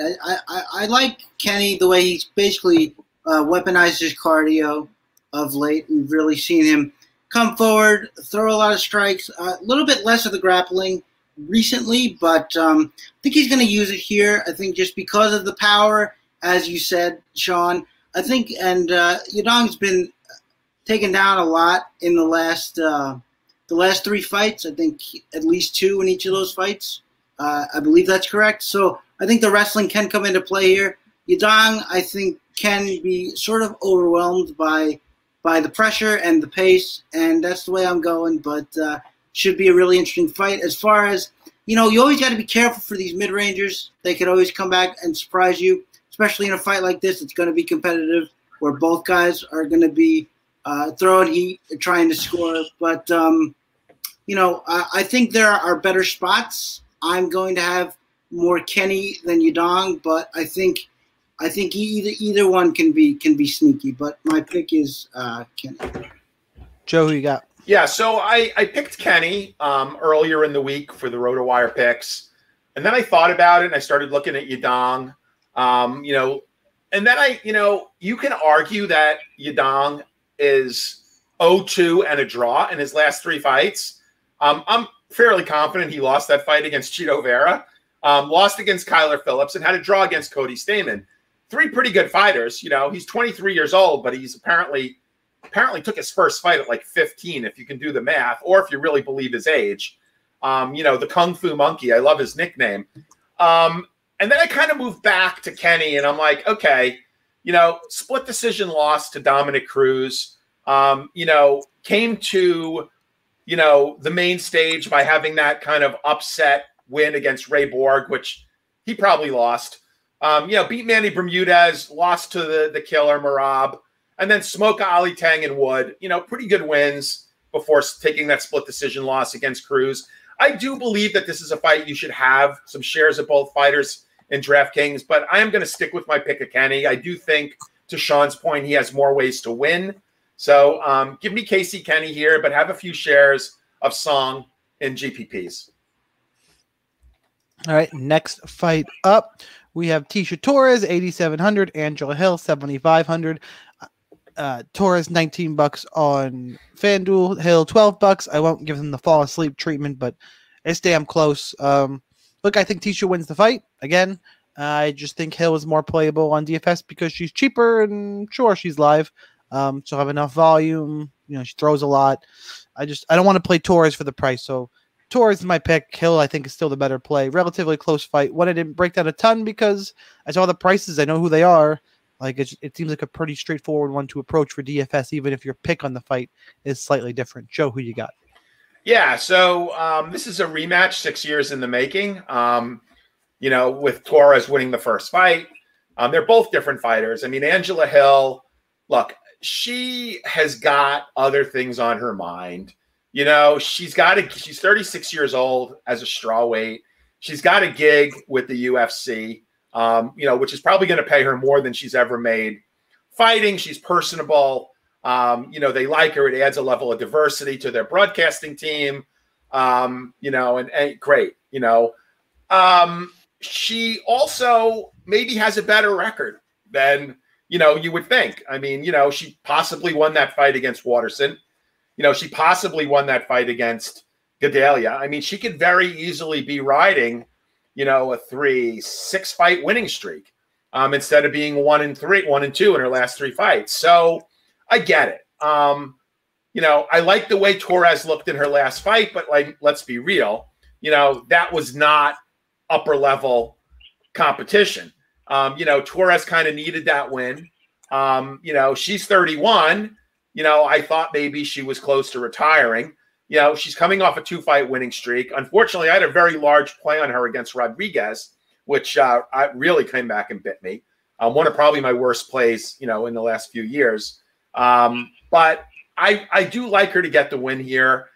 I like Kenney the way he's basically weaponized his cardio of late. We've really seen him come forward, throw a lot of strikes, a little bit less of the grappling recently, but I think he's going to use it here. I think just because of the power, as you said, Sean, I think, and Yadong's been taken down a lot in the last 3 fights. I think at least 2 in each of those fights. I believe that's correct. So I think the wrestling can come into play here. Yadong, I think, can be sort of overwhelmed by the pressure and the pace, and that's the way I'm going, but should be a really interesting fight. As far as, you know, you always got to be careful for these mid-rangers. They could always come back and surprise you, especially in a fight like this. It's going to be competitive where both guys are going to be throwing heat, trying to score. But, you know, I think there are better spots. I'm going to have more Kenney than Yadong, but I think either one can be sneaky. But my pick is Kenney. Joe, who you got? Yeah, so I picked Kenney earlier in the week for the Rotowire picks, and then I thought about it and I started looking at Yadong, you know, and then you can argue that Yadong is 0-2 and a draw in his last 3 fights. I'm fairly confident he lost that fight against Chito Vera, lost against Kyler Phillips, and had a draw against Cody Stamen. three pretty good fighters. You know, he's 23 years old, but he's apparently took his first fight at like 15, if you can do the math, or if you really believe his age. You know, the Kung Fu Monkey. I love his nickname. And then I kind of moved back to Kenny, and I'm like, okay, you know, split decision loss to Dominic Cruz. You know, came to, you know, the main stage by having that kind of upset win against Ray Borg, which he probably lost. You know, beat Manny Bermudez, lost to the killer Merab, and then Smoke Ali Tang and Wood. You know, pretty good wins before taking that split decision loss against Cruz. I do believe that this is a fight you should have some shares of both fighters in DraftKings, but I am going to stick with my pick of Kenny. I do think, to Sean's point, he has more ways to win. So give me Casey Kenney here, but have a few shares of Song in GPPs. All right, next fight up, we have Tecia Torres, 8,700, Angela Hill, 7,500. Torres, $19 on FanDuel, Hill, $12. I won't give them the fall asleep treatment, but it's damn close. Look, I think Tecia wins the fight. Again, I just think Hill is more playable on DFS because she's cheaper and sure, she's live. She'll have enough volume. You know, she throws a lot. I don't want to play Torres for the price, so Torres is my pick. Hill, I think, is still the better play. Relatively close fight. One I didn't break down a ton because I saw the prices. I know who they are. Like, it seems like a pretty straightforward one to approach for DFS, even if your pick on the fight is slightly different. Joe, who you got? Yeah, so this is a rematch 6 years in the making, you know, with Torres winning the first fight. They're both different fighters. I mean, Angela Hill, look, she has got other things on her mind. You know, she's 36 years old as a strawweight. She's got a gig with the UFC. You know, which is probably going to pay her more than she's ever made fighting. She's personable. You know, they like her. It adds a level of diversity to their broadcasting team. You know, and great, you know, she also maybe has a better record than, you know, you would think. I mean, you know, she possibly won that fight against Waterson. You know, she possibly won that fight against Gedalia. I mean, she could very easily be riding, you know, a 3-6 fight winning streak instead of being 1-3, 1-2 in her last three fights. So I get it. You know, I like the way Torres looked in her last fight, but like, let's be real, you know, that was not upper level competition. You know, Torres kind of needed that win. You know, she's 31. You know, I thought maybe she was close to retiring. You know, she's coming off a 2-fight winning streak. Unfortunately, I had a very large play on her against Rodriguez, which I really came back and bit me. One of probably my worst plays, you know, in the last few years. But I do like her to get the win here.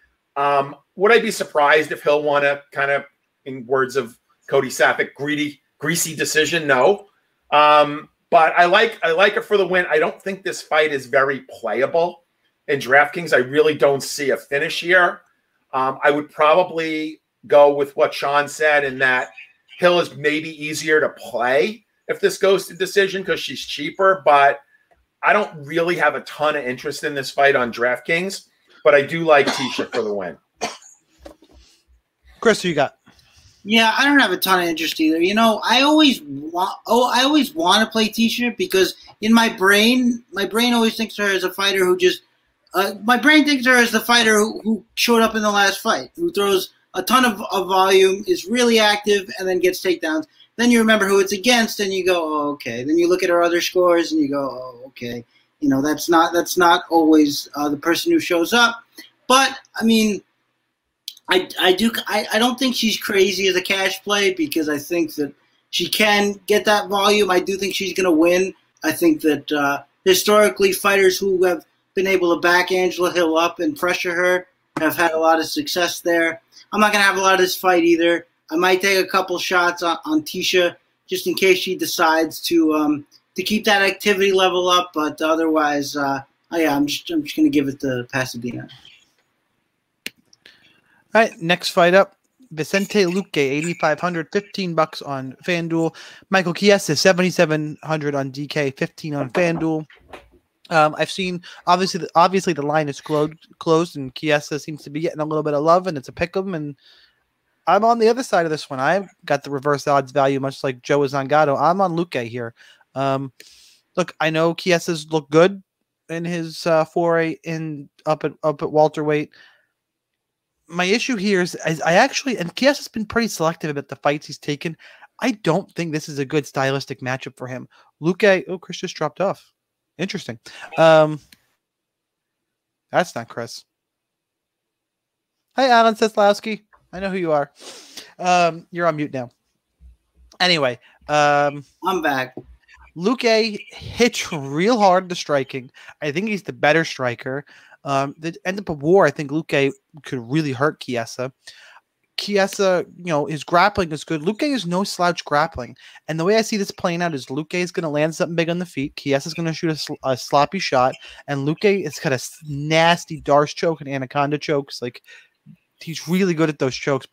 Would I be surprised if Hill won a kind of, in words of Cody Sapphick, greasy decision? No. But I like her for the win. I don't think this fight is very playable in DraftKings. I really don't see a finish here. I would probably go with what Sean said in that Hill is maybe easier to play if this goes to decision because she's cheaper, but I don't really have a ton of interest in this fight on DraftKings, but I do like Tecia for the win. Chris, who you got? Yeah, I don't have a ton of interest either. You know, I always want to play Tecia because in my brain always thinks of her as a fighter who just my brain thinks her as the fighter who showed up in the last fight, who throws a ton of volume, is really active, and then gets takedowns. Then you remember who it's against, and you go, oh, okay. Then you look at her other scores, and you go, oh, okay. You know, that's not always the person who shows up. But, I mean, I don't think she's crazy as a cash play because I think that she can get that volume. I do think she's going to win. I think that historically fighters who have been able to back Angela Hill up and pressure her, have had a lot of success there. I'm not going to have a lot of this fight either. I might take a couple shots on Tecia just in case she decides to keep that activity level up, but otherwise, I'm just going to give it to Pasadena. All right, next fight up. Vicente Luque, 8,500, $15 on FanDuel. Michael Chiesa, 7,700 on DK, 15 on FanDuel. I've seen obviously the line is closed and Chiesa seems to be getting a little bit of love and it's a pick 'em, and I'm on the other side of this one. I've got the reverse odds value, much like Joe Zangado. I'm on Luque here. Look, I know Chiesa's looked good in his foray in up at welterweight. My issue here is I actually, and Chiesa's been pretty selective about the fights he's taken. I don't think this is a good stylistic matchup for him. Luque, oh, Chris just dropped off. Interesting. That's not Chris. Hi, Alan Seslowski. I know who you are. You're on mute now. Anyway. I'm back. Luque hits real hard to striking. I think he's the better striker. They end up a war. I think Luque could really hurt Chiesa. Chiesa, you know, his grappling is good. Luque is no slouch grappling. And the way I see this playing out is Luque is going to land something big on the feet. Chiesa is going to shoot a sloppy shot. And Luque has got a nasty Darce choke and Anaconda chokes. Like, he's really good at those chokes,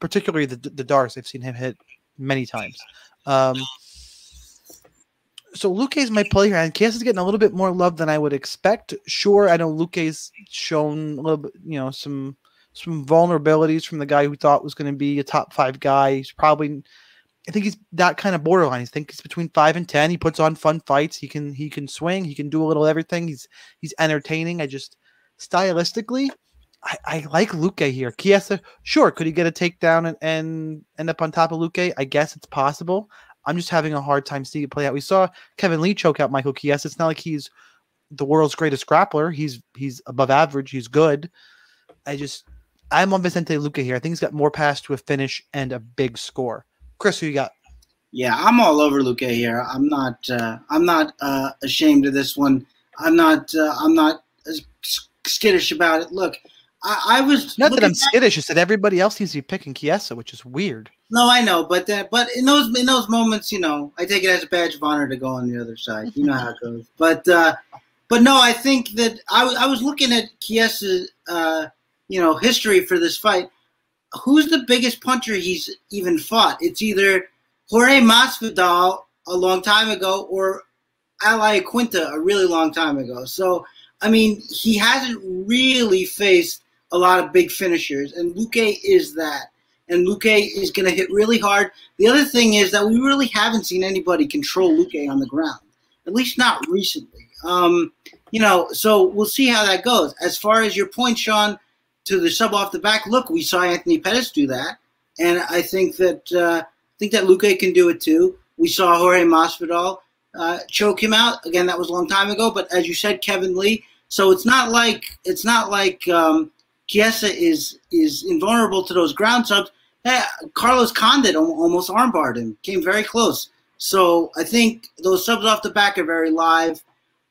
particularly the Darce. I've seen him hit many times. So Luque's my play here, and Chiesa's getting a little bit more love than I would expect. Sure, I know Luque's shown a little bit, you know, some vulnerabilities from the guy who thought was going to be a top 5 guy. He's probably, I think he's that kind of borderline. I think he's between 5 and 10. He puts on fun fights. He can swing. He can do a little everything. He's entertaining. I just stylistically, I like Luque here. Chiesa, sure, could he get a takedown and end up on top of Luque? I guess it's possible. I'm just having a hard time seeing it play out. We saw Kevin Lee choke out Michael Chiesa. It's not like he's the world's greatest grappler. He's above average. He's good. I'm on Vicente Luque here. I think he's got more pass to a finish and a big score. Chris, who you got? Yeah, I'm all over Luque here. I'm not ashamed of this one. I'm not skittish about it. Look, I was not that I'm skittish. It's that everybody else seems to be picking Chiesa, which is weird. No, I know, but in those moments, you know, I take it as a badge of honor to go on the other side. You know how it goes. But no, I think that I was looking at Chiesa's you know, history for this fight. Who's the biggest puncher he's even fought? It's either Jorge Masvidal a long time ago or Ally Quinta a really long time ago. So I mean, he hasn't really faced a lot of big finishers, and Luque is that. And Luque is going to hit really hard. The other thing is that we really haven't seen anybody control Luque on the ground, at least not recently. You know, so we'll see how that goes. As far as your point, Sean, to the sub off the back, look, we saw Anthony Pettis do that, and I think that Luque can do it too. We saw Jorge Masvidal choke him out again. That was a long time ago, but as you said, Kevin Lee. So it's not like. Chiesa is invulnerable to those ground subs. Carlos Condit almost armbarred him, came very close. So I think those subs off the back are very live.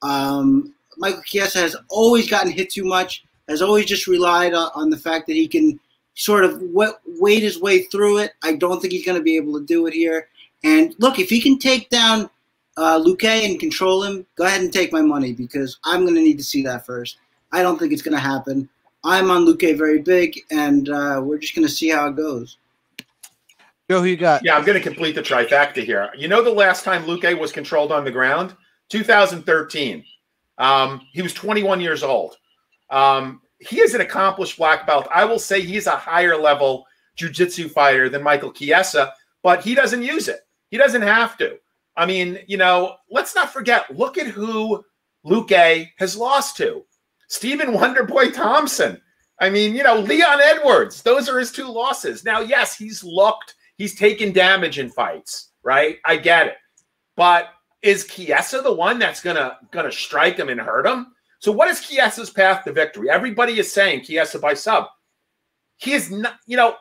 Michael Chiesa has always gotten hit too much, has always just relied on the fact that he can sort of wade his way through it. I don't think he's going to be able to do it here. And look, if he can take down Luque and control him, go ahead and take my money because I'm going to need to see that first. I don't think it's going to happen. I'm on Luque very big, and we're just going to see how it goes. Joe, who you got? Yeah, I'm going to complete the trifecta here. You know the last time Luque was controlled on the ground? 2013. He was 21 years old. He is an accomplished black belt. I will say he's a higher-level jiu-jitsu fighter than Michael Chiesa, but he doesn't use it. He doesn't have to. I mean, you know, let's not forget, look at who Luque has lost to. Stephen Wonderboy Thompson. I mean, you know, Leon Edwards. Those are his two losses. Now, yes, he's taken damage in fights, right? I get it. But is Chiesa the one that's gonna strike him and hurt him? So what is Chiesa's path to victory? Everybody is saying Chiesa by sub. He is not, you know,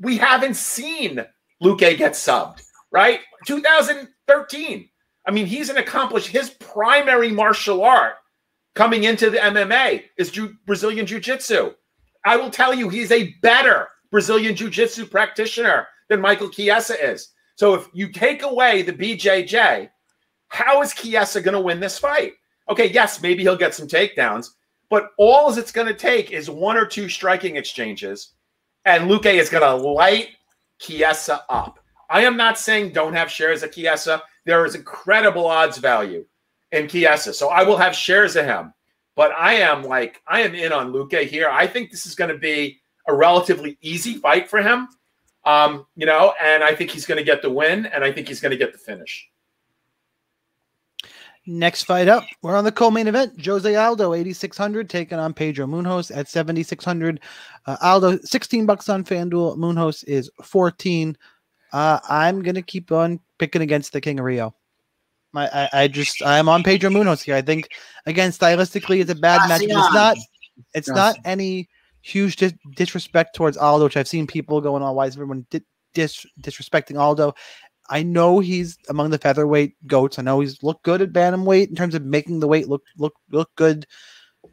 we haven't seen Luque get subbed, right? 2013. I mean, he's an accomplished, his primary martial art coming into the MMA is Brazilian Jiu-Jitsu. I will tell you, he's a better Brazilian Jiu-Jitsu practitioner than Michael Chiesa is. So if you take away the BJJ, how is Chiesa going to win this fight? Okay, yes, maybe he'll get some takedowns, but all it's going to take is 1 or 2 striking exchanges, and Luque is going to light Chiesa up. I am not saying don't have shares of Chiesa. There is incredible odds value in Chiesa. So I will have shares of him. But I am in on Luque here. I think this is going to be a relatively easy fight for him. You know, and I think he's going to get the win, and I think he's going to get the finish. Next fight up, we're on the co-main event. Jose Aldo, 8,600, taking on Pedro Munhoz at 7,600. Aldo, $16 on FanDuel. Munhoz is 14. I'm going to keep on picking against the King of Rio. I'm on Pedro Munhoz here. I think, again, stylistically, it's a bad match. It's not any huge disrespect towards Aldo, which I've seen people going on. Why is everyone disrespecting Aldo? I know he's among the featherweight goats. I know he's looked good at bantamweight in terms of making the weight look good.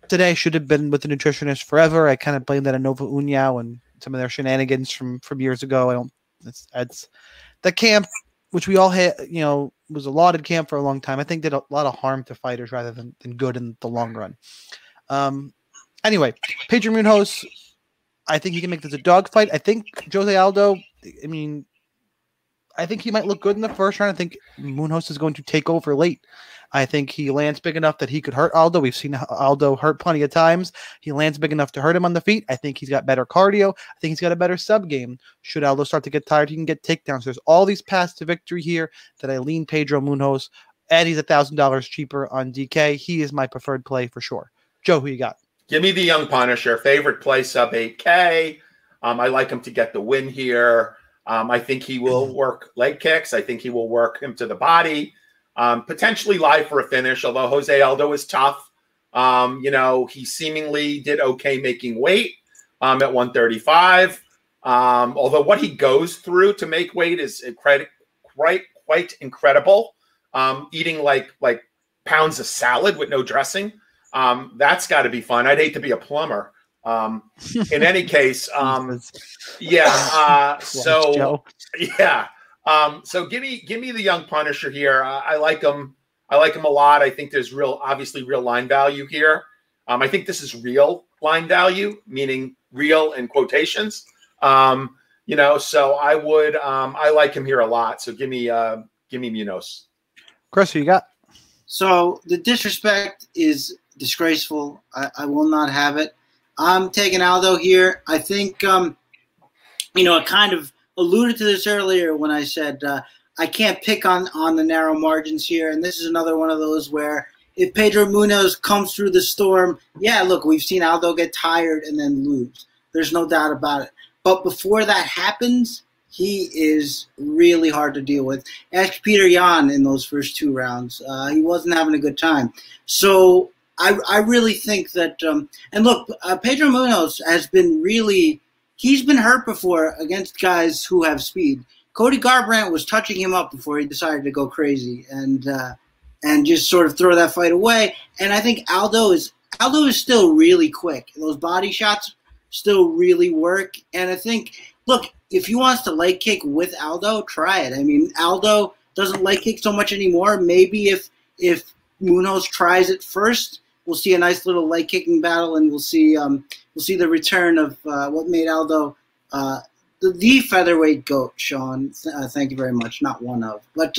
Today should have been with the nutritionist forever. I kind of blame that on Nova Uniao and some of their shenanigans from years ago. That's the camp, which we all had, was a lauded camp for a long time. I think did a lot of harm to fighters rather than good in the long run. Anyway, Pedro Munhoz, I think he can make this a dog fight. I think Jose Aldo, I think he might look good in the first round. I think Munhoz is going to take over late. I think he lands big enough that he could hurt Aldo. We've seen Aldo hurt plenty of times. He lands big enough to hurt him on the feet. I think he's got better cardio. I think he's got a better sub game. Should Aldo start to get tired, he can get takedowns. There's all these paths to victory here that I lean Pedro Munhoz, and he's $1,000 cheaper on DK. He is my preferred play for sure. Joe, who you got? Give me the Young Punisher. Favorite play, sub 8K. I like him to get the win here. I think he will work leg kicks. I think he will work him to the body, potentially live for a finish, although Jose Aldo is tough. He seemingly did okay making weight at 135. Although what he goes through to make weight is quite incredible. Eating like pounds of salad with no dressing. That's got to be fun. I'd hate to be a plumber. In any case, so give me the Young Punisher here. I like him. I like him a lot. I think there's obviously real line value here. I think this is real line value, meaning real in quotations. So I would, I like him here a lot. So give me Munhoz. Chris, who you got? So the disrespect is disgraceful. I will not have it. I'm taking Aldo here. I think, I kind of alluded to this earlier when I said I can't pick on the narrow margins here, and this is another one of those where if Pedro Munhoz comes through the storm, yeah, look, we've seen Aldo get tired and then lose. There's no doubt about it. But before that happens, he is really hard to deal with. Ask Peter Yan in those first two rounds. He wasn't having a good time. So I really think that and look, Pedro Munhoz has been he's been hurt before against guys who have speed. Cody Garbrandt was touching him up before he decided to go crazy and just sort of throw that fight away. And I think Aldo is still really quick. Those body shots still really work. And I think, look, if he wants to leg kick with Aldo, try it. Aldo doesn't leg kick so much anymore. Maybe if Munhoz tries it first, we'll see a nice little leg kicking battle, and we'll see the return of what made Aldo the featherweight goat. Sean, thank you very much. Not one of, but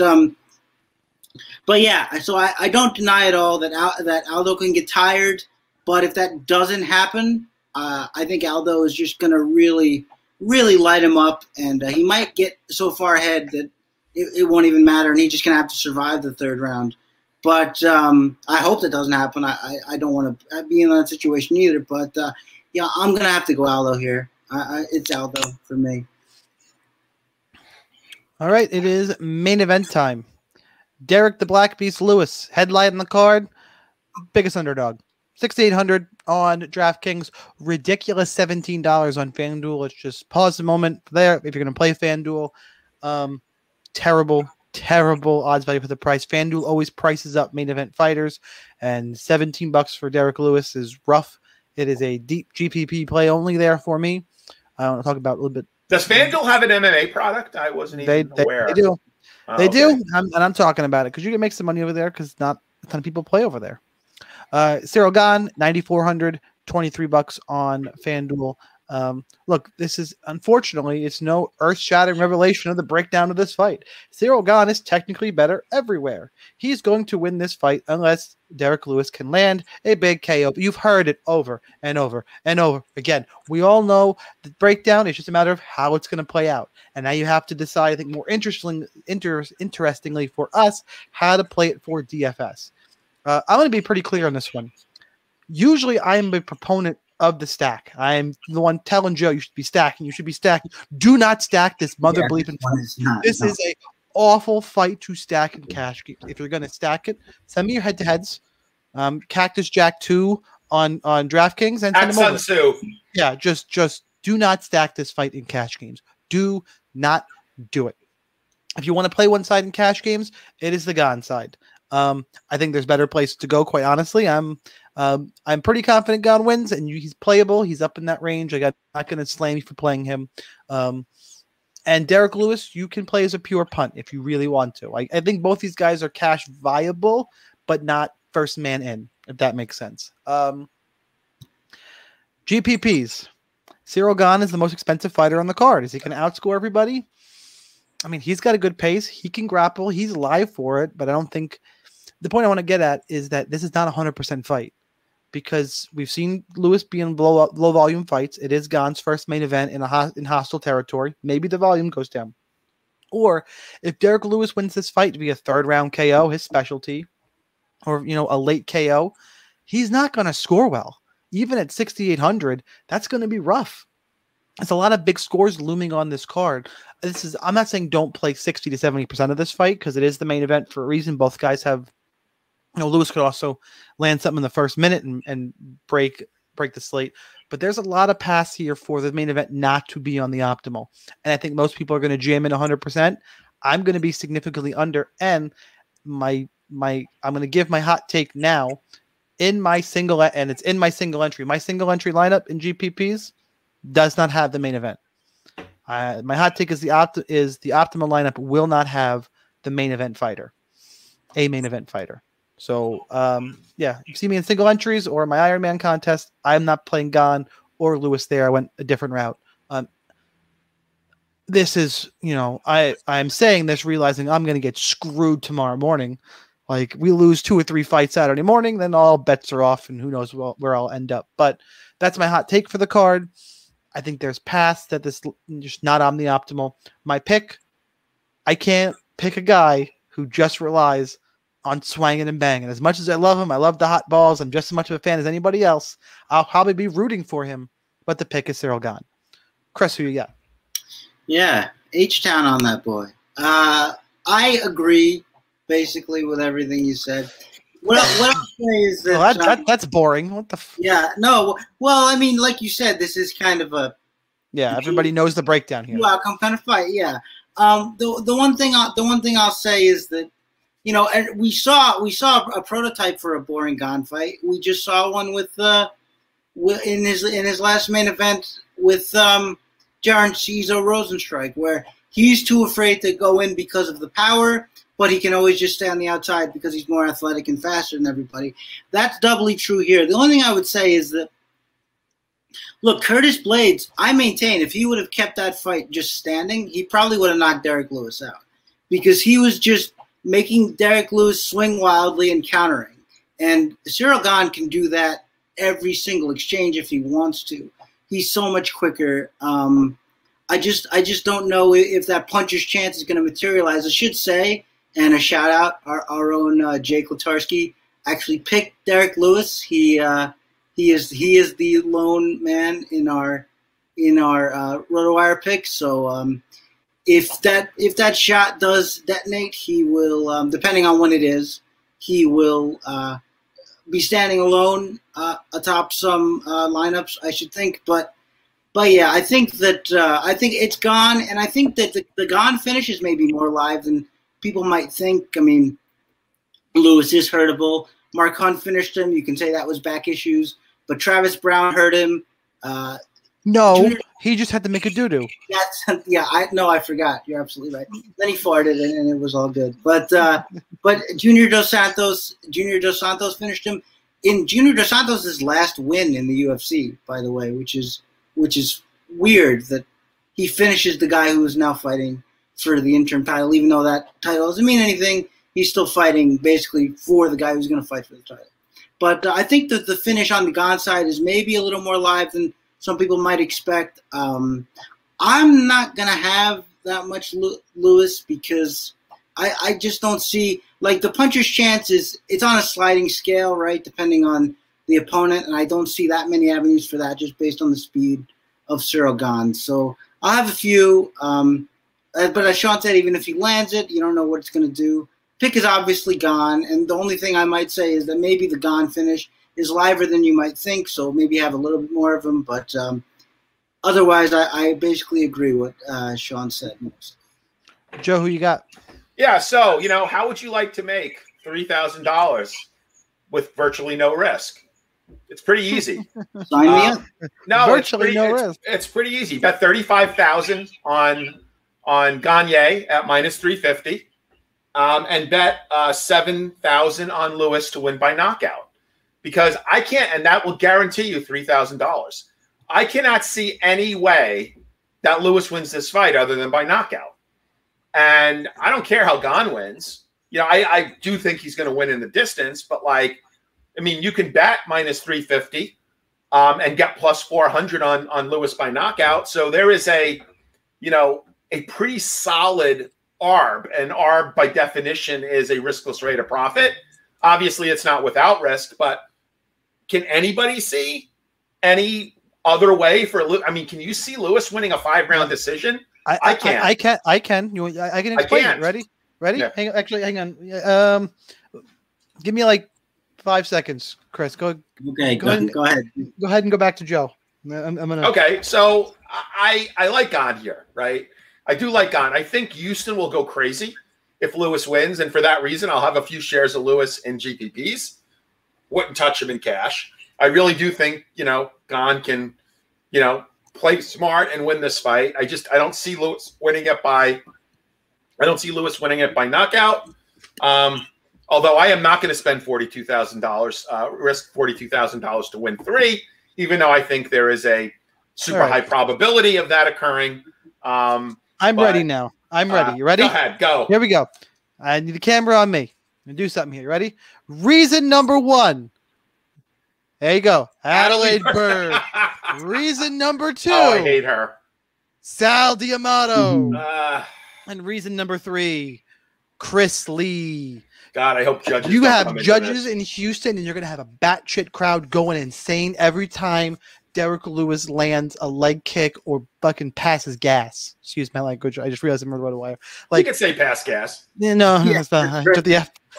yeah. So I don't deny at all that Aldo can get tired, but if that doesn't happen, I think Aldo is just gonna really, really light him up, and he might get so far ahead that it won't even matter, and he's just gonna have to survive the third round. But I hope that doesn't happen. I don't want to be in that situation either. But, I'm going to have to go Aldo here. It's Aldo for me. All right, it is main event time. Derrick the Black Beast Lewis, headline on the card, biggest underdog. 6,800 on DraftKings, ridiculous $17 on FanDuel. Let's just pause a moment there if you're going to play FanDuel. Terrible odds value for the price. FanDuel always prices up main event fighters, and $17 for Derrick Lewis is rough. It is a deep GPP play only there for me. I want to talk about a little bit. Does FanDuel have an MMA product? I wasn't even aware. They do. They do, I'm talking about it because you can make some money over there because not a ton of people play over there. Ciryl Gane, 9,400, $23 on FanDuel. Look, this is, unfortunately, it's no earth-shattering revelation of the breakdown of this fight. Ciryl Gane is technically better everywhere. He's going to win this fight unless Derrick Lewis can land a big KO. You've heard it over and over and over again. We all know the breakdown is just a matter of how it's going to play out. And now you have to decide, I think more interestingly for us, how to play it for DFS. I'm going to be pretty clear on this one. Usually I'm a proponent of the stack. I'm the one telling Joe you should be stacking. You should be stacking. Do not stack this mother bleeping fight. This is an awful fight to stack in cash. If you're going to stack it, send me your head-to-heads. Cactus Jack 2 on DraftKings. And Sun Tzu. Yeah, just do not stack this fight in cash games. Do not do it. If you want to play one side in cash games, it is the Gane side. I think there's better places to go, quite honestly. I'm pretty confident Gane wins, and he's playable. He's up in that range. I'm not going to slam you for playing him. And Derrick Lewis, you can play as a pure punt if you really want to. I think both these guys are cash viable, but not first man in, if that makes sense. GPPs. Ciryl Gane is the most expensive fighter on the card. Is he going to outscore everybody? I mean, he's got a good pace. He can grapple. He's live for it, but I don't think – the point I want to get at is that this is not a 100% fight because we've seen Lewis be in low-volume fights. It is Gane's first main event in hostile territory. Maybe the volume goes down. Or if Derrick Lewis wins this fight to be a third-round KO, his specialty, or a late KO, he's not going to score well. Even at 6,800, that's going to be rough. It's a lot of big scores looming on this card. I'm not saying don't play 60 to 70% of this fight because it is the main event for a reason. Both guys have, Lewis could also land something in the first minute and break the slate. But there's a lot of paths here for the main event not to be on the optimal. And I think most people are going to jam in 100%. I'm going to be significantly under. And I'm going to give my hot take now in my single, and it's in my single entry. My single entry lineup in GPPs does not have the main event. My hot take is the optimal lineup will not have the main event fighter, a main event fighter. So yeah, you see me in single entries or my Ironman contest. I'm not playing Gane or Lewis there. I went a different route. This is I'm saying this realizing I'm going to get screwed tomorrow morning. Like we lose 2 or 3 fights Saturday morning, then all bets are off, and who knows where I'll end up. But that's my hot take for the card. I think there's paths that this just not on the optimal. My pick, I can't pick a guy who just relies on swinging and banging. As much as I love him, I love the hot balls. I'm just as much of a fan as anybody else. I'll probably be rooting for him, but the pick is Ciryl Gane. Chris, who you got? Yeah, H-Town on that boy. I agree basically with everything you said. What I'll say is that, well, that's boring. What the? Yeah, no. Well, I mean, like you said, this is kind of a. Yeah, everybody knows the breakdown here. Well, come kind of fight. Yeah. The one thing I'll say is that, we saw a prototype for a boring Gane fight. We just saw one in his last main event with Jaron Cezo Rosenstrike, where he's too afraid to go in because of the power. But he can always just stay on the outside because he's more athletic and faster than everybody. That's doubly true here. The only thing I would say is that, look, Curtis Blaydes, I maintain if he would have kept that fight just standing, he probably would have knocked Derrick Lewis out because he was just making Derrick Lewis swing wildly and countering. And Ciryl Gane can do that every single exchange if he wants to. He's so much quicker. I just don't know if that puncher's chance is going to materialize. I should say, and a shout out, our own Jake Latarski actually picked Derrick Lewis. He is the lone man in our Rotowire pick. So if that shot does detonate, he will depending on when it is, he will be standing alone atop some lineups, I should think. But yeah, I think it's Gane, and I think that the Gane finishes may be more live than people might think. I mean, Lewis is hurtable. Mark Hunt finished him. You can say that was back issues. But Travis Brown hurt him. He just had to make a doo-doo. Yeah, I forgot. You're absolutely right. Then he farted, and it was all good. But Junior Dos Santos finished him. In Junior Dos Santos' last win in the UFC, by the way, which is weird that he finishes the guy who is now fighting for the interim title, even though that title doesn't mean anything. He's still fighting basically for the guy who's going to fight for the title. But I think that the finish on the Gane side is maybe a little more live than some people might expect. I'm not going to have that much Lewis because I just don't see – like the puncher's chance is – it's on a sliding scale, right, depending on the opponent, and I don't see that many avenues for that just based on the speed of Ciryl Gane. So I'll have a few, but as Sean said, even if he lands it, you don't know what it's going to do. Pick is obviously Gane, and the only thing I might say is that maybe the Gane finish is liver than you might think, so maybe have a little bit more of him, but otherwise I basically agree with Sean said. Joe, who you got? Yeah, so, you know, how would you like to make $3,000 with virtually no risk? It's pretty easy. Sign me up. No, virtually no risk. It's pretty easy. Bet $35,000 on Gane at minus 350, and bet $7,000 on Lewis to win by knockout, because I can't, and that will guarantee you $3,000. I cannot see any way that Lewis wins this fight other than by knockout. And I don't care how Gane wins. You know, I do think he's going to win in the distance, but like, I mean, you can bet minus 350 and get plus 400 on Lewis by knockout. So there is a, you know, a pretty solid ARB, and ARB by definition is a riskless rate of profit. Obviously it's not without risk, but can anybody see any other way for Lewis? I mean, can you see Lewis winning a 5-round decision? I can't. I can. I can explain it. Ready? Yeah. Hang on. Give me like 5 seconds, Chris. Go ahead. Go ahead and go back to Joe. I'm gonna. Okay, so I like Gane here, right? I do like Gane. I think Houston will go crazy if Lewis wins, and for that reason, I'll have a few shares of Lewis in GPPs. Wouldn't touch him in cash. I really do think, you know, Gane can, you know, play smart and win this fight. I don't see Lewis winning it by knockout. Although I am not going to spend $42,000, risk $42,000 to win three, even though I think there is a super high probability of that occurring. Ready now. I'm ready. You ready? Go ahead. Go. Here we go. I need a camera on me. I'm going to do something here. You ready? Reason number one. There you go. Adelaide Byrd. Reason number two. Oh, I hate her. Sal D'Amato. And reason number three, Chris Lee. God, I hope judges. You have judges in Houston, and you're going to have a batshit crowd going insane every time Derrick Lewis lands a leg kick or fucking passes gas. Excuse my language. I just realized I'm on Rotowire. Like, you could say pass gas. No, that's not.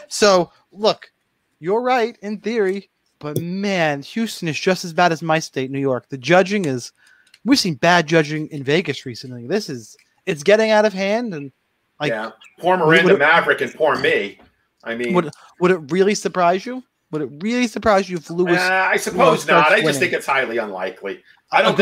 So, look, you're right in theory. But, man, Houston is just as bad as my state, New York. The judging is – we've seen bad judging in Vegas recently. This is – it's getting out of hand. And like, yeah. Poor Miranda Maverick and poor me. I mean – would it really surprise you? Would it really surprise you if Lewis – I suppose not. I just think it's highly unlikely. I don't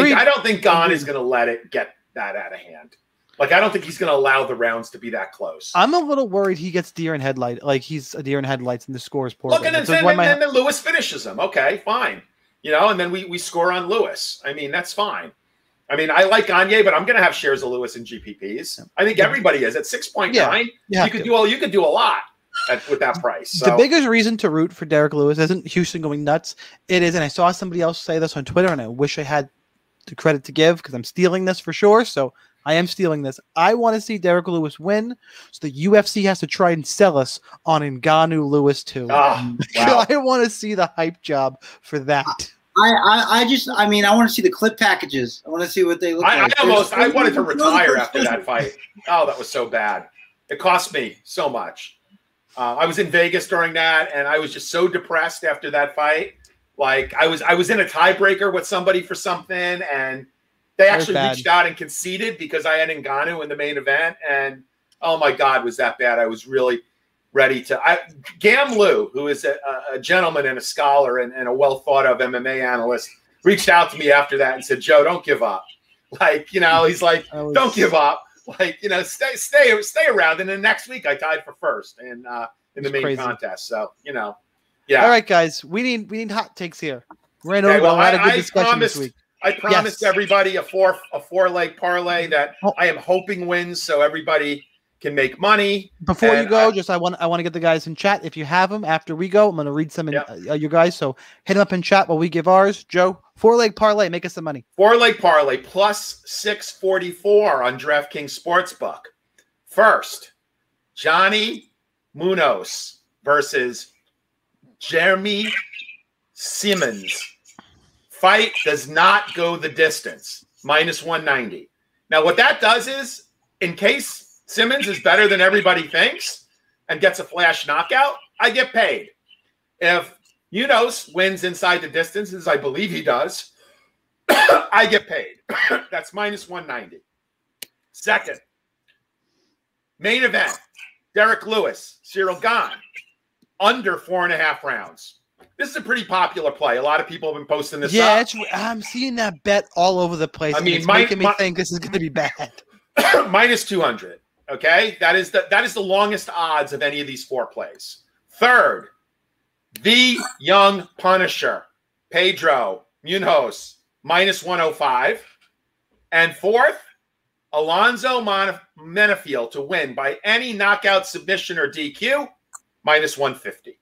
think Gane is going to let it get that out of hand. Like, I don't think he's going to allow the rounds to be that close. I'm a little worried he gets deer in headlights. Like, he's a deer in headlights and the score is poor. Look, and then Lewis finishes him. Okay, fine. You know, and then we score on Lewis. I mean, that's fine. I mean, I like Gane, but I'm going to have shares of Lewis in GPPs. I think everybody is. At 6.9, you could do a lot with that price. So. The biggest reason to root for Derrick Lewis isn't Houston going nuts. It is, and I saw somebody else say this on Twitter, and I wish I had the credit to give because I'm stealing this for sure, so... I am stealing this. I want to see Derrick Lewis win, so the UFC has to try and sell us on Ngannou Lewis too. Wow. I want to see the hype job for that. I mean, I want to see the clip packages. I want to see what they look like. I wanted to retire after that fight. Oh, that was so bad. It cost me so much. I was in Vegas during that, and I was just so depressed after that fight. Like I was in a tiebreaker with somebody for something, and. They actually reached out and conceded because I had Ngannou in the main event, and oh my God, was that bad? I was really ready to. Gamlu, who is a gentleman and a scholar and a well thought of MMA analyst, reached out to me after that and said, "Joe, don't give up. Like, you know, he's like, don't give up. Like, you know, stay around." And then next week, I tied for first in the main contest. So, you know, yeah. All right, guys, we need hot takes here. Ran over. Well, had a good discussion this week. I promised everybody a four-leg parlay that I am hoping wins, so everybody can make money. Before you go, I want to get the guys in chat. If you have them after we go, I'm going to read some in you guys. So hit them up in chat while we give ours. Joe, 4-leg parlay, make us some money. 4-leg parlay plus $6.44 on DraftKings Sportsbook. First, Johnny Munhoz versus Jeremy Simmons. Fight does not go the distance. -190. Now, what that does is, in case Simmons is better than everybody thinks and gets a flash knockout, I get paid. If Munhoz wins inside the distance, as I believe he does, I get paid. That's -190. Second, main event, Derrick Lewis, Ciryl Gane, under 4.5 rounds. This is a pretty popular play. A lot of people have been posting this up. I'm seeing that bet all over the place. I mean, it's making me think this is going to be bad. -200, okay? That is the longest odds of any of these four plays. Third, the young punisher, Pedro Munhoz, -105. And fourth, Alonzo Menifield to win by any knockout, submission, or DQ, -150.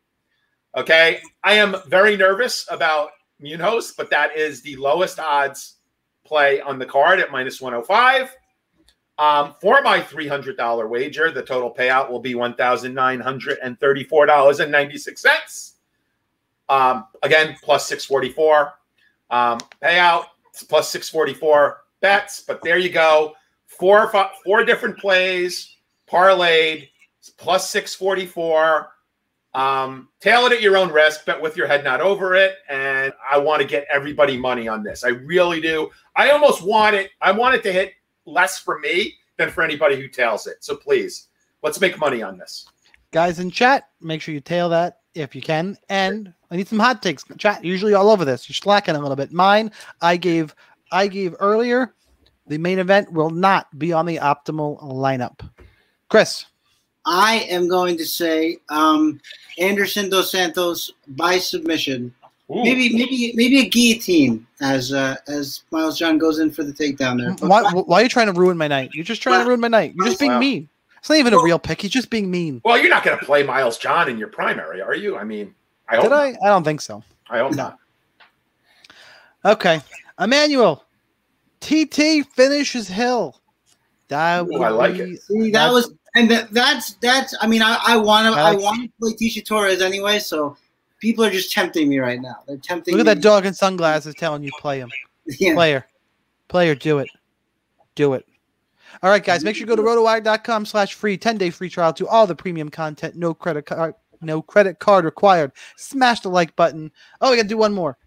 Okay, I am very nervous about Munhoz, but that is the lowest odds play on the card at -105. For my $300 wager, the total payout will be $1,934.96. Again, +644 payout, +644 bets. But there you go, four different plays parlayed, +644. Tail it at your own risk, bet with your head not over it, and I want to get everybody money on this. I really do. I almost want it. I want it to hit less for me than for anybody who tails it. So please, let's make money on this. Guys in chat, make sure you tail that if you can. And I need some hot takes. Chat, usually all over this. You're slacking a little bit. Mine, I gave earlier, the main event will not be on the optimal lineup. Chris. I am going to say Anderson Dos Santos by submission. Ooh. Maybe a guillotine as Miles John goes in for the takedown there. Why are you trying to ruin my night? You're just trying to ruin my night. You're just being mean. It's not even a real pick. He's just being mean. Well, you're not going to play Miles John in your primary, are you? I mean, I hope not. I don't think so. I hope not. Okay. Emmanuel, TT finishes Hill. I like it. See, that was... And that's. I mean, I want to play Tecia Torres anyway. So people are just tempting me right now. They're tempting. Look at that dog in sunglasses telling you play him. Yeah. Player, do it. All right, guys, make sure you go to rotowire.com/free 10-day free trial to all the premium content. No credit card required. Smash the like button. Oh, we gotta do one more.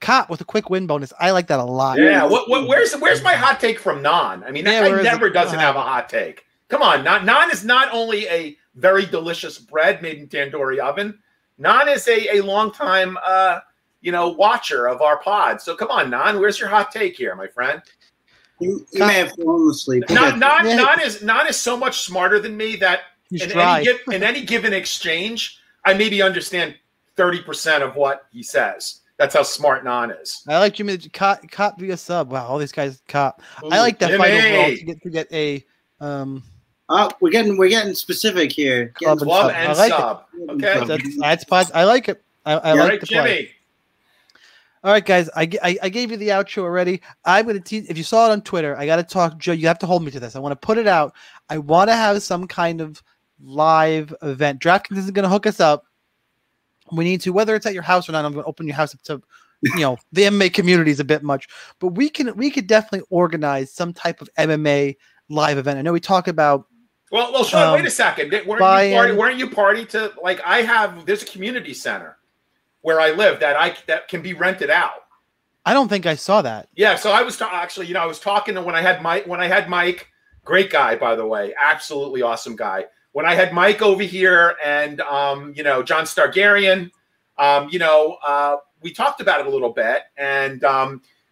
Caught with a quick win bonus. I like that a lot. Yeah. Where's my hot take from Non? I mean, that guy never doesn't have a hot take. Come on, naan is not only a very delicious bread made in tandoori oven. Naan is a long-time, watcher of our pod. So come on, Naan, where's your hot take here, my friend? He may have fallen asleep. Naan is so much smarter than me that in any given exchange, I maybe understand 30% of what he says. That's how smart Naan is. I like Jimmy Cop via sub. Wow, all these guys Cop. Ooh, I like that Jimmy. Final goal to get a. We're getting specific here. Club and sub. Okay, that's I like it. I like right, the Jimmy. Play. All right, guys. I gave you the outro already. I'm gonna tease. If you saw it on Twitter, I gotta talk. Joe, you have to hold me to this. I want to put it out. I want to have some kind of live event. DraftKings isn't gonna hook us up. We need to, whether it's at your house or not. I'm gonna open your house up to. The MMA community is a bit much, but we could definitely organize some type of MMA. Live event. I know we talk about. Well, Sean, wait a second. Weren't you party to, like, I have? There's a community center where I live that can be rented out. I don't think I saw that. Yeah, so I was actually, I was talking to when I had Mike, great guy by the way, absolutely awesome guy. When I had Mike over here and John Stargarian, we talked about it a little bit, and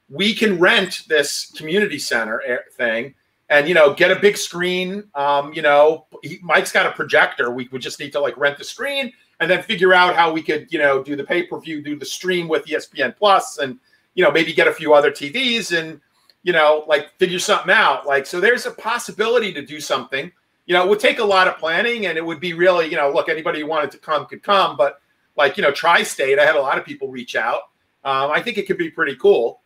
we can rent this community center thing. And, get a big screen, Mike's got a projector. We would just need to rent the screen and then figure out how we could, do the pay-per-view, do the stream with ESPN Plus and, maybe get a few other TVs and, figure something out. So there's a possibility to do something, it would take a lot of planning and it would be really, look, anybody who wanted to come could come, but tri-state, I had a lot of people reach out. I think it could be pretty cool.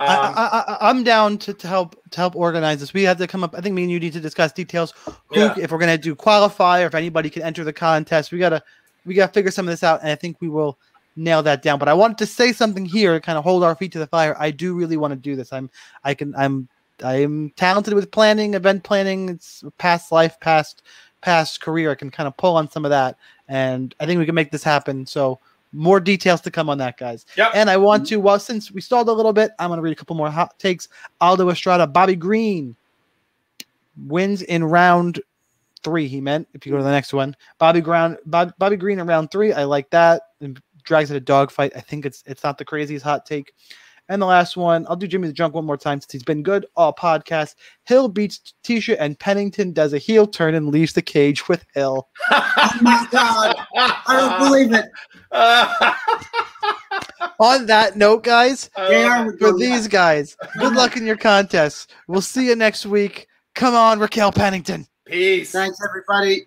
I'm down to help organize this. We have to come up. I think me and you need to discuss details. Who, yeah. If we're gonna do qualifier, if anybody can enter the contest, we gotta figure some of this out. And I think we will nail that down. But I wanted to say something here to kind of hold our feet to the fire. I do really want to do this. I am talented with planning, event planning. It's past life, past career. I can kind of pull on some of that, and I think we can make this happen. So. More details to come on that, guys. Yep. And I want to, well, since we stalled a little bit, I'm going to read a couple more hot takes. Aldo Estrada, Bobby Green wins in round 3, he meant, if you go to the next one. Bobby Green in round 3, I like that. And drags it a dogfight. I think it's not the craziest hot take. And the last one, I'll do Jimmy the Junk one more time since he's been good all podcast. Hill beats Tecia and Pennington does a heel turn and leaves the cage with Hill. Oh my God. I don't believe it. On that note, guys, for these guys, good luck in your contests. We'll see you next week. Come on, Raquel Pennington. Peace. Thanks, everybody.